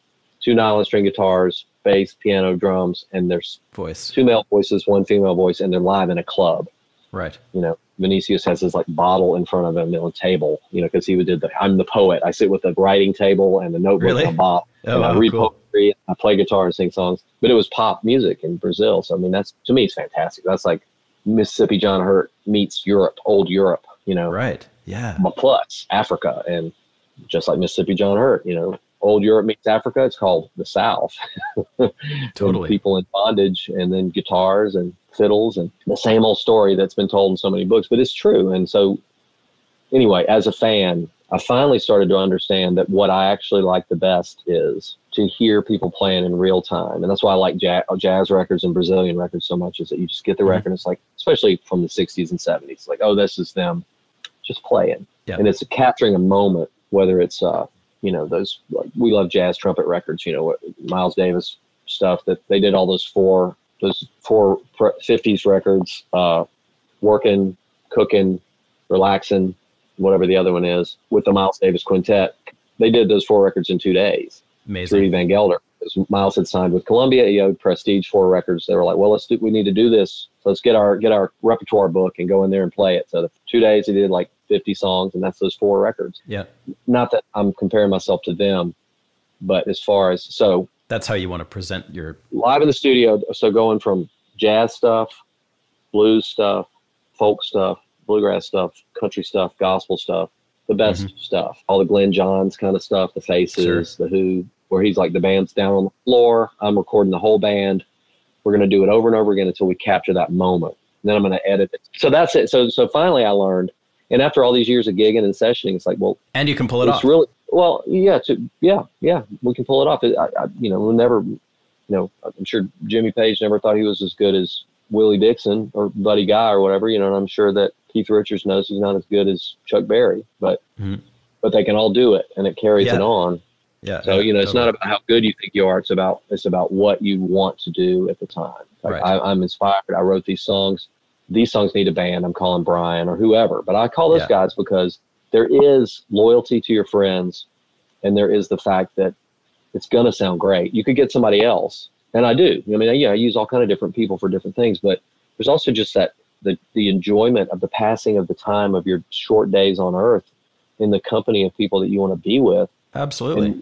two nylon string guitars, bass, piano, drums, and there's voice. Two male voices, one female voice, and they're live in a club. Right. You know, Vinicius has his like bottle in front of him on a table, you know, because he did the I'm the poet. I sit with the writing table and the notebook really? And a bottle. Oh, and I oh, read cool. poetry, I play guitar and sing songs. But it was pop music in Brazil. So, I mean, that's to me, it's fantastic. That's like Mississippi John Hurt meets Europe, old Europe, you know. Right. Yeah. Plus Africa. And just like Mississippi John Hurt, you know, old Europe meets Africa. It's called the South. Totally. People in bondage and then guitars and fiddles and the same old story that's been told in so many books, but it's true. And so anyway, as a fan, I finally started to understand that what I actually like the best is to hear people playing in real time. And that's why I like jazz, jazz records and Brazilian records so much is that you just get the mm-hmm. record. It's like, especially from the sixties and seventies, like, oh, this is them just playing. Yeah. And it's capturing a moment, whether it's, uh, you know, those, like, we love jazz trumpet records, you know, Miles Davis stuff that they did all those four Those four fifties records, uh, Working, Cooking, Relaxing, whatever the other one is, with the Miles Davis Quintet. They did those four records in two days. Amazing. Rudy Van Gelder. Miles had signed with Columbia. He owed Prestige four records. They were like, well, let's do, we need to do this. So let's get our get our repertoire book and go in there and play it. So the two days, he did like fifty songs, and that's those four records. Yeah. Not that I'm comparing myself to them, but as far as so. That's how you want to present your live in the studio. So going from jazz stuff, blues stuff, folk stuff, bluegrass stuff, country stuff, gospel stuff, the best mm-hmm. stuff, all the Glenn Johns kind of stuff, the Faces, sure. the Who, where he's like the band's down on the floor. I'm recording the whole band. We're going to do it over and over again until we capture that moment. And then I'm going to edit it. So that's it. So, so finally I learned. And after all these years of gigging and sessioning, it's like, well, and you can pull it it's off. Really, well, yeah, to, yeah, yeah, we can pull it off. It, I, I, you know, we'll never, you know, I'm sure Jimmy Page never thought he was as good as Willie Dixon or Buddy Guy or whatever, you know, and I'm sure that Keith Richards knows he's not as good as Chuck Berry, but, mm-hmm. but they can all do it, and it carries yeah. it on. Yeah. So, you know, it's totally. Not about how good you think you are. It's about, it's about what you want to do at the time. Like right. I, I'm inspired. I wrote these songs. These songs need a band. I'm calling Brian or whoever, but I call those yeah. guys because there is loyalty to your friends. And there is the fact that it's going to sound great. You could get somebody else. And I do. I mean, I, yeah, I use all kind of different people for different things, but there's also just that the, the enjoyment of the passing of the time of your short days on earth in the company of people that you want to be with. Absolutely.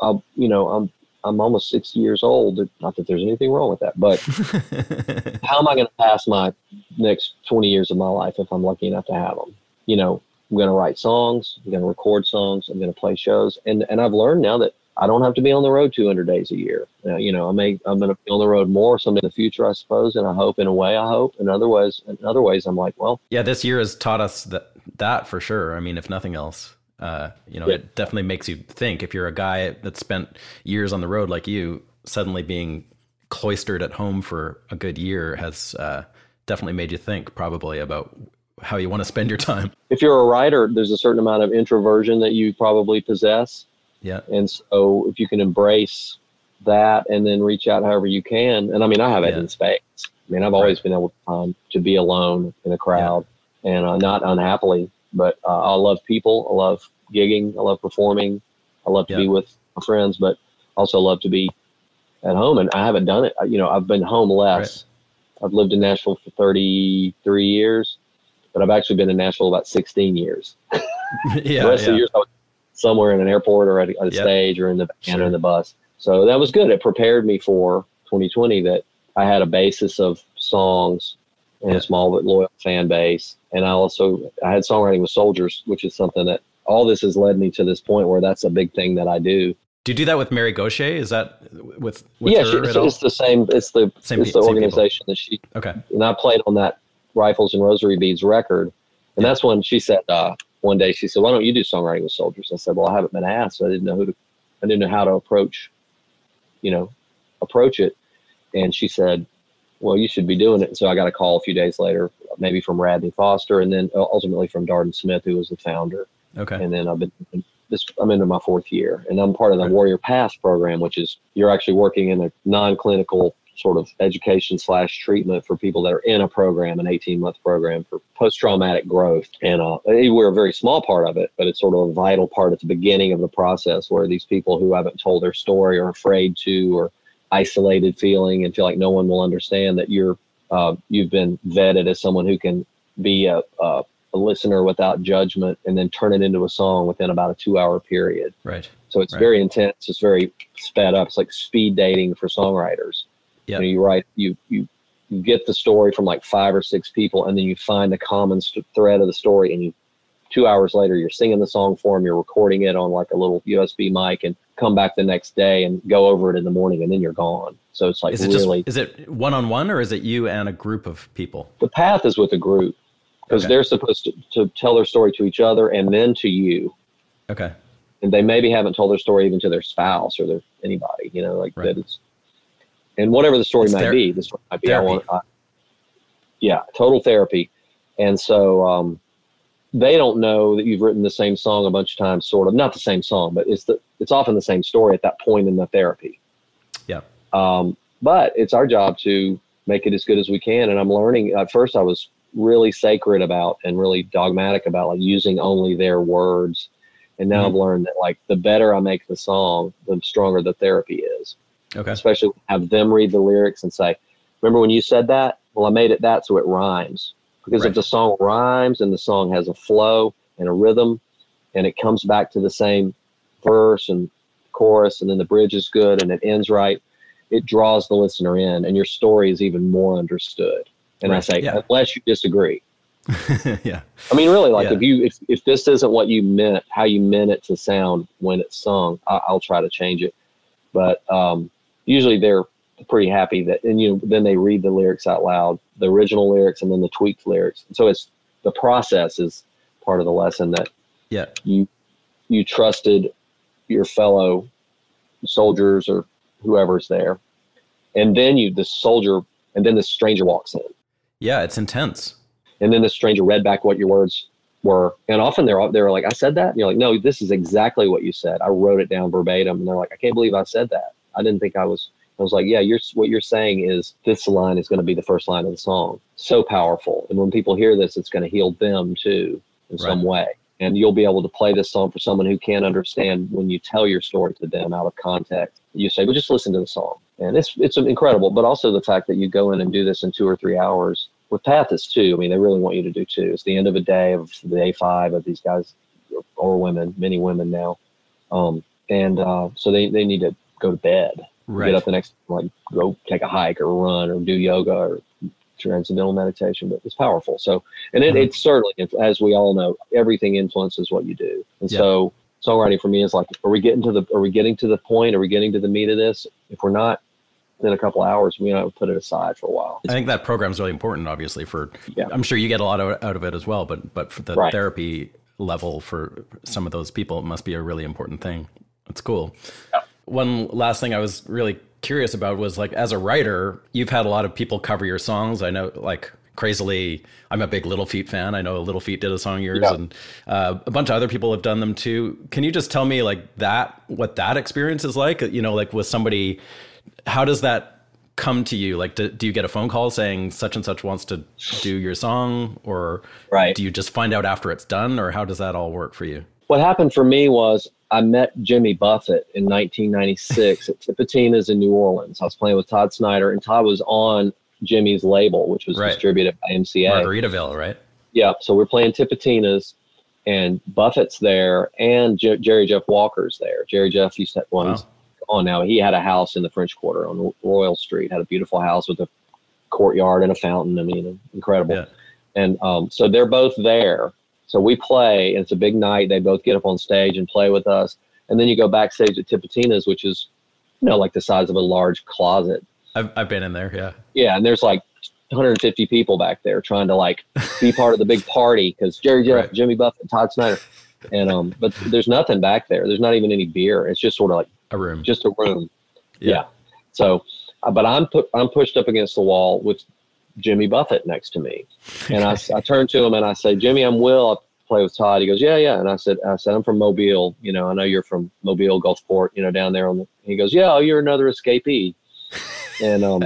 I, you know, I'm I'm almost sixty years old. Not that there's anything wrong with that, but how am I going to pass my next twenty years of my life if I'm lucky enough to have them? You know, I'm going to write songs. I'm going to record songs. I'm going to play shows. And and I've learned now that I don't have to be on the road two hundred days a year. Now, you know, I may I'm going to be on the road more someday in the future, I suppose. And I hope, in a way, I hope. In other ways, in other ways, I'm like, well, yeah, this year has taught us that that for sure. I mean, if nothing else. Uh, you know, yeah. It definitely makes you think. If you're a guy that spent years on the road like you, suddenly being cloistered at home for a good year has uh, definitely made you think probably about how you want to spend your time. If you're a writer, there's a certain amount of introversion that you probably possess. Yeah. And so if you can embrace that and then reach out however you can. And I mean, I have it yeah. in space. I mean, I've always right. been able to, um, to be alone in a crowd yeah. and uh, not unhappily. But uh, I love people. I love gigging. I love performing. I love to yeah. be with my friends, but also love to be at home. And I haven't done it. You know, I've been home less. Right. I've lived in Nashville for thirty-three years, but I've actually been in Nashville about sixteen years. yeah, the rest yeah. of the years I was somewhere in an airport or at a, at a yep. stage or in the sure. or in the bus. So that was good. It prepared me for twenty twenty that I had a basis of songs and yeah. a small but loyal fan base. And I also, I had songwriting with soldiers, which is something that all this has led me to this point where that's a big thing that I do. Do you do that with Mary Gaucher? Is that with, with yeah, her she, it's, it's the same, it's the, same, it's the same organization people. That she, okay. and I played on that Rifles and Rosary Beads record. And yeah. that's when she said, uh, one day she said, why don't you do songwriting with soldiers? I said, well, I haven't been asked. So I didn't know who to, I didn't know how to approach, you know, approach it. And she said, well, you should be doing it. So I got a call a few days later, maybe from Rodney Foster and then ultimately from Darden Smith, who was the founder. Okay. And then I've been, this, I'm into my fourth year and I'm part of the right. Warrior Path program, which is you're actually working in a non-clinical sort of education slash treatment for people that are in a program, an eighteen month program for post-traumatic growth. And uh, we're a very small part of it, but it's sort of a vital part at the beginning of the process where these people who haven't told their story or afraid to, or isolated feeling and feel like no one will understand that you're uh, you've been vetted as someone who can be a, a, a listener without judgment and then turn it into a song within about a two hour period. Right. So it's right. very intense. It's very sped up. It's like speed dating for songwriters. Yep. You know, you write, you, you you get the story from like five or six people and then you find the common st- thread of the story and you two hours later, you're singing the song for them. You're recording it on like a little U S B mic and come back the next day and go over it in the morning and then you're gone. So it's like, is it really, just, is it one-on-one or is it you and a group of people? The path is with a group because okay. they're supposed to, to tell their story to each other and then to you. Okay. And they maybe haven't told their story even to their spouse or their anybody, you know, like right. that it's, and whatever the story it's might ther- be, the story might be, I want, I, yeah, total therapy. And so, um, they don't know that you've written the same song a bunch of times, sort of not the same song, but it's the, it's often the same story at that point in the therapy. Yeah. Um, but it's our job to make it as good as we can. And I'm learning. At first I was really sacred about and really dogmatic about like using only their words. And now mm-hmm. I've learned that like the better I make the song, the stronger the therapy is. Okay. Especially have them read the lyrics and say, remember when you said that? Well, I made it that, so it rhymes. Because right. if the song rhymes and the song has a flow and a rhythm and it comes back to the same verse and chorus and then the bridge is good and it ends right, it draws the listener in and your story is even more understood. And right. I say, yeah. unless you disagree. yeah. I mean, really, like yeah. if you if, if this isn't what you meant, how you meant it to sound when it's sung, I, I'll try to change it. But um, usually they're pretty happy that, and you know, then they read the lyrics out loud, the original lyrics and then the tweaked lyrics. So it's the process is part of the lesson that yeah. you, you trusted your fellow soldiers or whoever's there. And then you, the soldier And then this stranger walks in. Yeah, it's intense. And then the stranger read back what your words were. And often they're they're like, I said that? And you're like, no, this is exactly what you said. I wrote it down verbatim. And they're like, I can't believe I said that. I didn't think I was. I was like, yeah, you're, what you're saying is this line is going to be the first line of the song. So powerful. And when people hear this, it's going to heal them too in right. some way. And you'll be able to play this song for someone who can't understand when you tell your story to them out of context. You say, well, just listen to the song. And it's it's incredible. But also the fact that you go in and do this in two or three hours. With Path, it's two. I mean, they really want you to do two. It's the end of a day of the A five of these guys or women, many women now. Um, and uh, so they, they need to go to bed. Right. Get up the next, like, go take a hike or run or do yoga or transcendental meditation, but it's powerful. So, and it, mm-hmm. it's certainly, as we all know, everything influences what you do. And yeah. so songwriting for me is like, are we getting to the, are we getting to the point? Are we getting to the meat of this? If we're not, then a couple hours, we don't put it aside for a while. I think that program is really important, obviously for, yeah. I'm sure you get a lot of, out of it as well, but, but for the right. therapy level for some of those people, it must be a really important thing. It's cool. Yeah. One last thing I was really curious about was, like, as a writer, you've had a lot of people cover your songs. I know, like, crazily, I'm a big Little Feet fan. I know Little Feet did a song of yours, yeah. and uh, a bunch of other people have done them too. Can you just tell me, like, that, what that experience is like? You know, like, with somebody, how does that come to you? Like, do, do you get a phone call saying such and such wants to do your song, or right. do you just find out after it's done, or how does that all work for you? What happened for me was I met Jimmy Buffett in nineteen ninety-six at Tipitina's in New Orleans. I was playing with Todd Snider, and Todd was on Jimmy's label, which was right. distributed by M C A. Margaritaville, right? Yeah. So we're playing Tipitina's, and Buffett's there, and J- Jerry Jeff Walker's there. Jerry Jeff used to have one. Wow. On now, he had a house in the French Quarter on Royal Street. Had a beautiful house with a courtyard and a fountain. I mean, incredible. Yeah. And um, so they're both there. So we play, and it's a big night. They both get up on stage and play with us. And then you go backstage at Tipitina's, which is, you know, like the size of a large closet. I've I've been in there, yeah. Yeah, and there's like one hundred fifty people back there trying to, like, be part of the big party because Jerry Jeff, right. Jimmy Buffett, Todd Snider. And um, but there's nothing back there. There's not even any beer. It's just sort of like a room. Just a room. Yeah. yeah. So, but I'm pu- I'm pushed up against the wall with Jimmy Buffett next to me, and I, I turn to him and I say, Jimmy, I'm Will. I play with Todd. He goes, yeah, yeah. And I said, I said, I'm from Mobile. You know, I know you're from Mobile, Gulfport. You know, down there. On the, he goes, yeah, oh, you're another escapee. And um,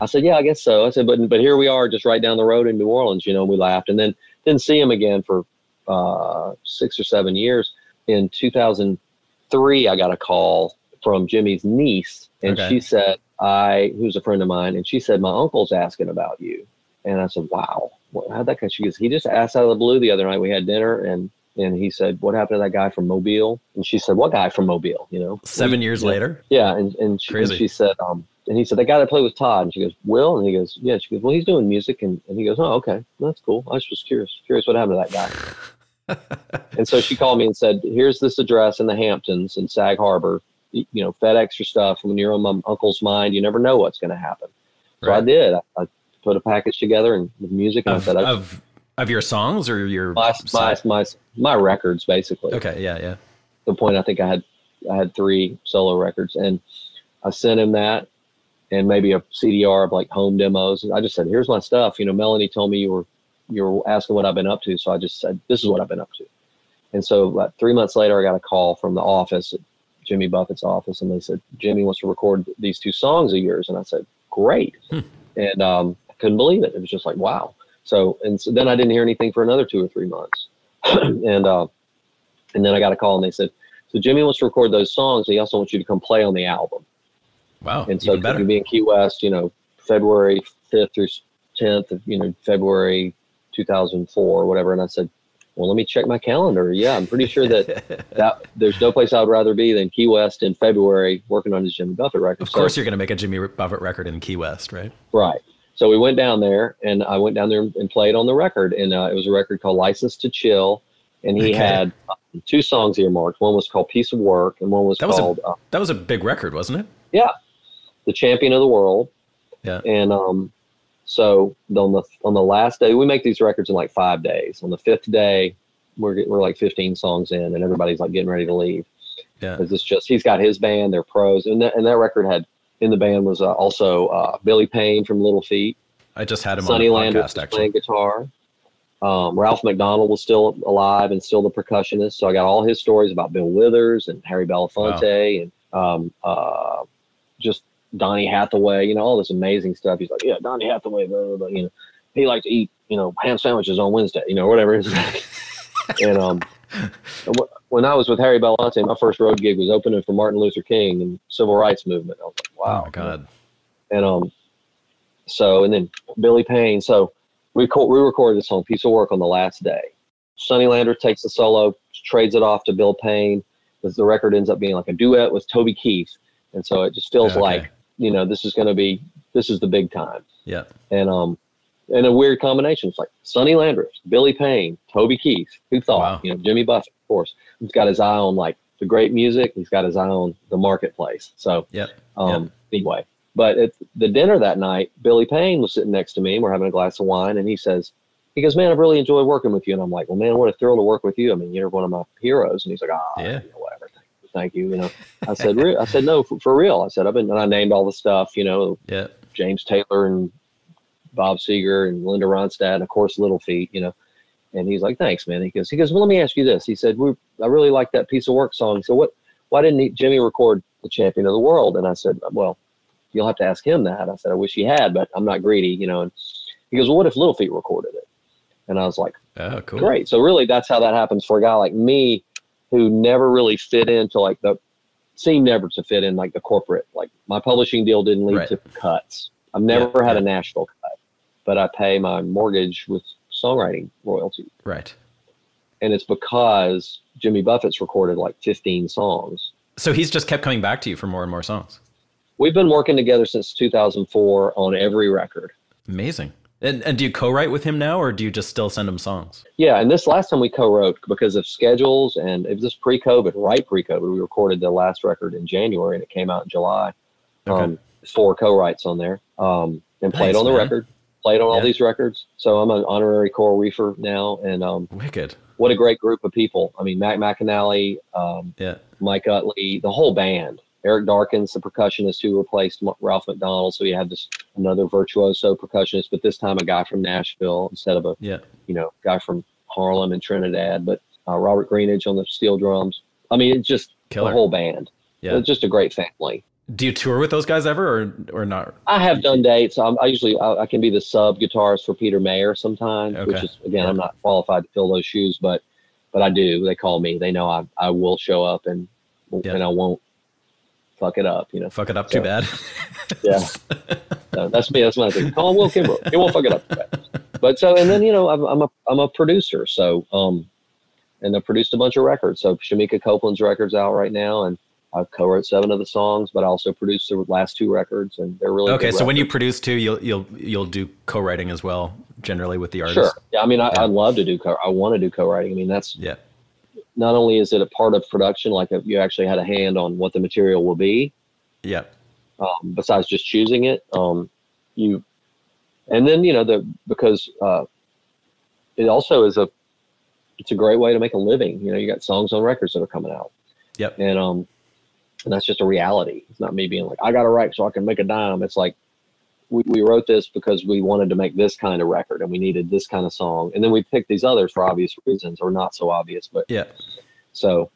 I said, yeah, I guess so. I said, but but here we are, just right down the road in New Orleans. You know, and we laughed, and then didn't see him again for uh, six or seven years. In two thousand three, I got a call from Jimmy's niece, and okay. she said, I, who's a friend of mine, and she said, my uncle's asking about you. And I said, wow, what, how'd that come? She goes, he just asked out of the blue the other night. We had dinner, and and he said, what happened to that guy from Mobile? And she said, what guy from Mobile? You know, seven years yeah. later. Yeah. And, and, she, and she said, um, and he said, that guy that played with Todd. And she goes, Will? And he goes, yeah. She goes, well, he's doing music. And, and he goes, oh, okay, that's cool. I was just curious, curious what happened to that guy. And so she called me and said, here's this address in the Hamptons in Sag Harbor. You know, FedEx your stuff. When you're on my uncle's mind, you never know what's going to happen. So right. I did. I, I put a package together and with music. And of, I said, I, of, of your songs or your my, my my my records, basically. Okay, yeah, yeah. At the point I think I had I had three solo records, and I sent him that, and maybe a C D R of like home demos. And I just said, here's my stuff. You know, Melanie told me you were you were asking what I've been up to, so I just said, this is what I've been up to. And so about three months later, I got a call from the office. Jimmy Buffett's office, and they said, Jimmy wants to record these two songs of yours. And I said, great. Hmm. And um, I couldn't believe it. It was just like, wow. So, and so then I didn't hear anything for another two or three months. and uh, and then I got a call and they said, so Jimmy wants to record those songs. And he also wants you to come play on the album. Wow. And so you'll be in Key West, you know, February fifth through tenth of, you know, February, two thousand four or whatever. And I said, well, let me check my calendar. Yeah, I'm pretty sure that, that there's no place I would rather be than Key West in February working on his Jimmy Buffett record. Of course, so, you're going to make a Jimmy Buffett record in Key West, right? Right. So we went down there, and I went down there and played on the record. And uh, it was a record called License to Chill. And he okay. had uh, two songs earmarked. One was called Piece of Work, and one was that called... Was a, uh, that was a big record, wasn't it? Yeah. The Champion of the World. Yeah. And... um. So on the on the last day, we make these records in like five days. On the fifth day, we're we're like fifteen songs in, and everybody's like getting ready to leave. Yeah, because it's just he's got his band, they're pros, and that and that record had in the band was uh, also uh, Billy Payne from Little Feet. I just had him Sonny on the podcast, was actually. Playing guitar. Um, Ralph McDonald was still alive and still the percussionist. So I got all his stories about Bill Withers and Harry Belafonte wow. and um, uh, just Donny Hathaway, you know, all this amazing stuff. He's like, yeah, Donny Hathaway, blah, blah, blah, you know, he liked to eat, you know, ham sandwiches on Wednesday, you know, whatever. And um, when I was with Harry Belafonte, my first road gig was opening for Martin Luther King and Civil Rights Movement. I was like, wow. Oh my God. And um, so, and then Billy Payne. So we co- we recorded this whole piece of work on the last day. Sonny Landreth takes the solo, trades it off to Bill Payne. The record ends up being like a duet with Toby Keith. And so it just feels okay. like, you know, this is going to be, this is the big time. Yeah. And, um, and a weird combination. It's like Sonny Landreth, Billy Payne, Toby Keith, who thought, wow. you know, Jimmy Buffett, of course, he's got his eye on like the great music. He's got his eye on the marketplace. So, yep. um, yep. anyway, but at the dinner that night, Billy Payne was sitting next to me and we're having a glass of wine. And he says, he goes, man, I've really enjoyed working with you. And I'm like, well, man, what a thrill to work with you. I mean, you're one of my heroes. And he's like, ah, oh, yeah. you know, whatever. Thank you. You know, I said, Re-, I said, no, for, for real. I said, I've been, and I named all the stuff, you know, yeah. James Taylor and Bob Seger and Linda Ronstadt, and of course, Little Feet, you know, and he's like, thanks, man. He goes, he goes, well, let me ask you this. He said, we, I really like that piece of work song. So what, why didn't he, Jimmy record The Champion of the World? And I said, well, you'll have to ask him that. I said, I wish he had, but I'm not greedy, you know? And he goes, well, what if Little Feet recorded it? And I was like, oh, cool. Great. So really that's how that happens for a guy like me, who never really fit into like the seemed never to fit in like the corporate, like my publishing deal didn't lead right. to cuts. I've never yeah, had yeah. a national cut, but I pay my mortgage with songwriting royalties. Right. And it's because Jimmy Buffett's recorded like fifteen songs. So he's just kept coming back to you for more and more songs. We've been working together since two thousand four on every record. Amazing. And and do you co-write with him now, or do you just still send him songs? Yeah, and this last time we co-wrote because of schedules, and it was just pre-COVID, right pre-COVID. We recorded the last record in January, and it came out in July. Okay. Um, four co-writes on there, um, and nice, played on the man. record, played on yeah. all these records. So I'm an honorary core reefer now, and um, wicked. What a great group of people. I mean, Mac McAnally, um, yeah. Mike Utley, the whole band. Eric Darkins, the percussionist who replaced Ralph McDonald. So you had this another virtuoso percussionist, but this time a guy from Nashville instead of a, yeah. you know, guy from Harlem and Trinidad, but uh, Robert Greenidge on the steel drums. I mean, it's just Killer. The whole band. Yeah. It's just a great family. Do you tour with those guys ever or, or not? I have done dates. I'm, I usually, I, I can be the sub guitarist for Peter Mayer sometimes, okay. which is, again, yeah. I'm not qualified to fill those shoes, but, but I do, they call me, they know I, I will show up and, yeah. and I won't, fuck it up, you know. Fuck it up so, too bad. yeah. No, that's me. That's my thing. Call him Will Kimbrough. He won't fuck it up too bad. But so, and then, you know, I'm, I'm a, I'm a producer. So, um, and I produced a bunch of records. So Shamika Copeland's record's out right now. And I've co-wrote seven of the songs, but I also produced the last two records and they're really okay. So records. When you produce two, you'll, you'll, you'll do co-writing as well, generally with the artist. Sure. Yeah. I mean, I, yeah. I'd love to do co I want to do co-writing. I mean, that's, yeah. not only is it a part of production, like if you actually had a hand on what the material will be. Yeah. Um, besides just choosing it, um, you, and then, you know, the, because, uh, it also is a, it's a great way to make a living. You know, you got songs on records that are coming out. Yep. And, um, and that's just a reality. It's not me being like, I got to write so I can make a dime. It's like, we, we wrote this because we wanted to make this kind of record and we needed this kind of song. And then we picked these others for obvious reasons or not so obvious, but yeah. So,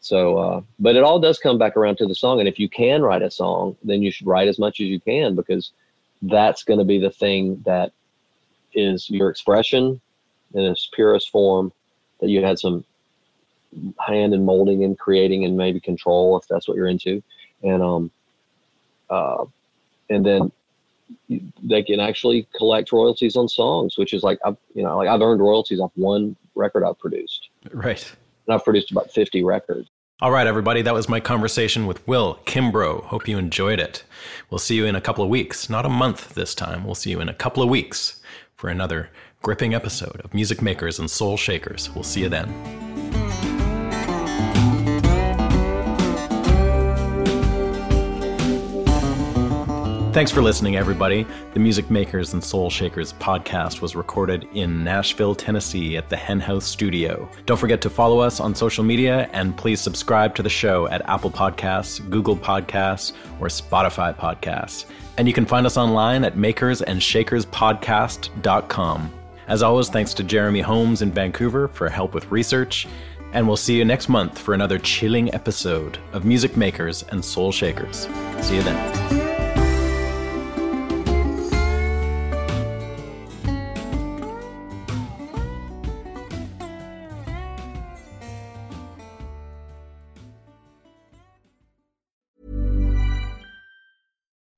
so, uh, but it all does come back around to the song. And if you can write a song, then you should write as much as you can, because that's going to be the thing that is your expression in its purest form that you had some hand in molding and creating and maybe control if that's what you're into. And, um, uh, and then, they can actually collect royalties on songs, which is like, I've, you know, like I've earned royalties off one record I've produced. Right. And I've produced about fifty records. All right, everybody. That was my conversation with Will Kimbrough. Hope you enjoyed it. We'll see you in a couple of weeks, not a month this time. We'll see you in a couple of weeks for another gripping episode of Music Makers and Soul Shakers. We'll see you then. Thanks for listening, everybody. The Music Makers and Soul Shakers podcast was recorded in Nashville, Tennessee at the Henhouse Studio. Don't forget to follow us on social media, and please subscribe to the show at Apple Podcasts, Google Podcasts, or Spotify Podcasts. And you can find us online at makers and shakers podcast dot com. As always, thanks to Jeremy Holmes in Vancouver for help with research. And we'll see you next month for another chilling episode of Music Makers and Soul Shakers. See you then.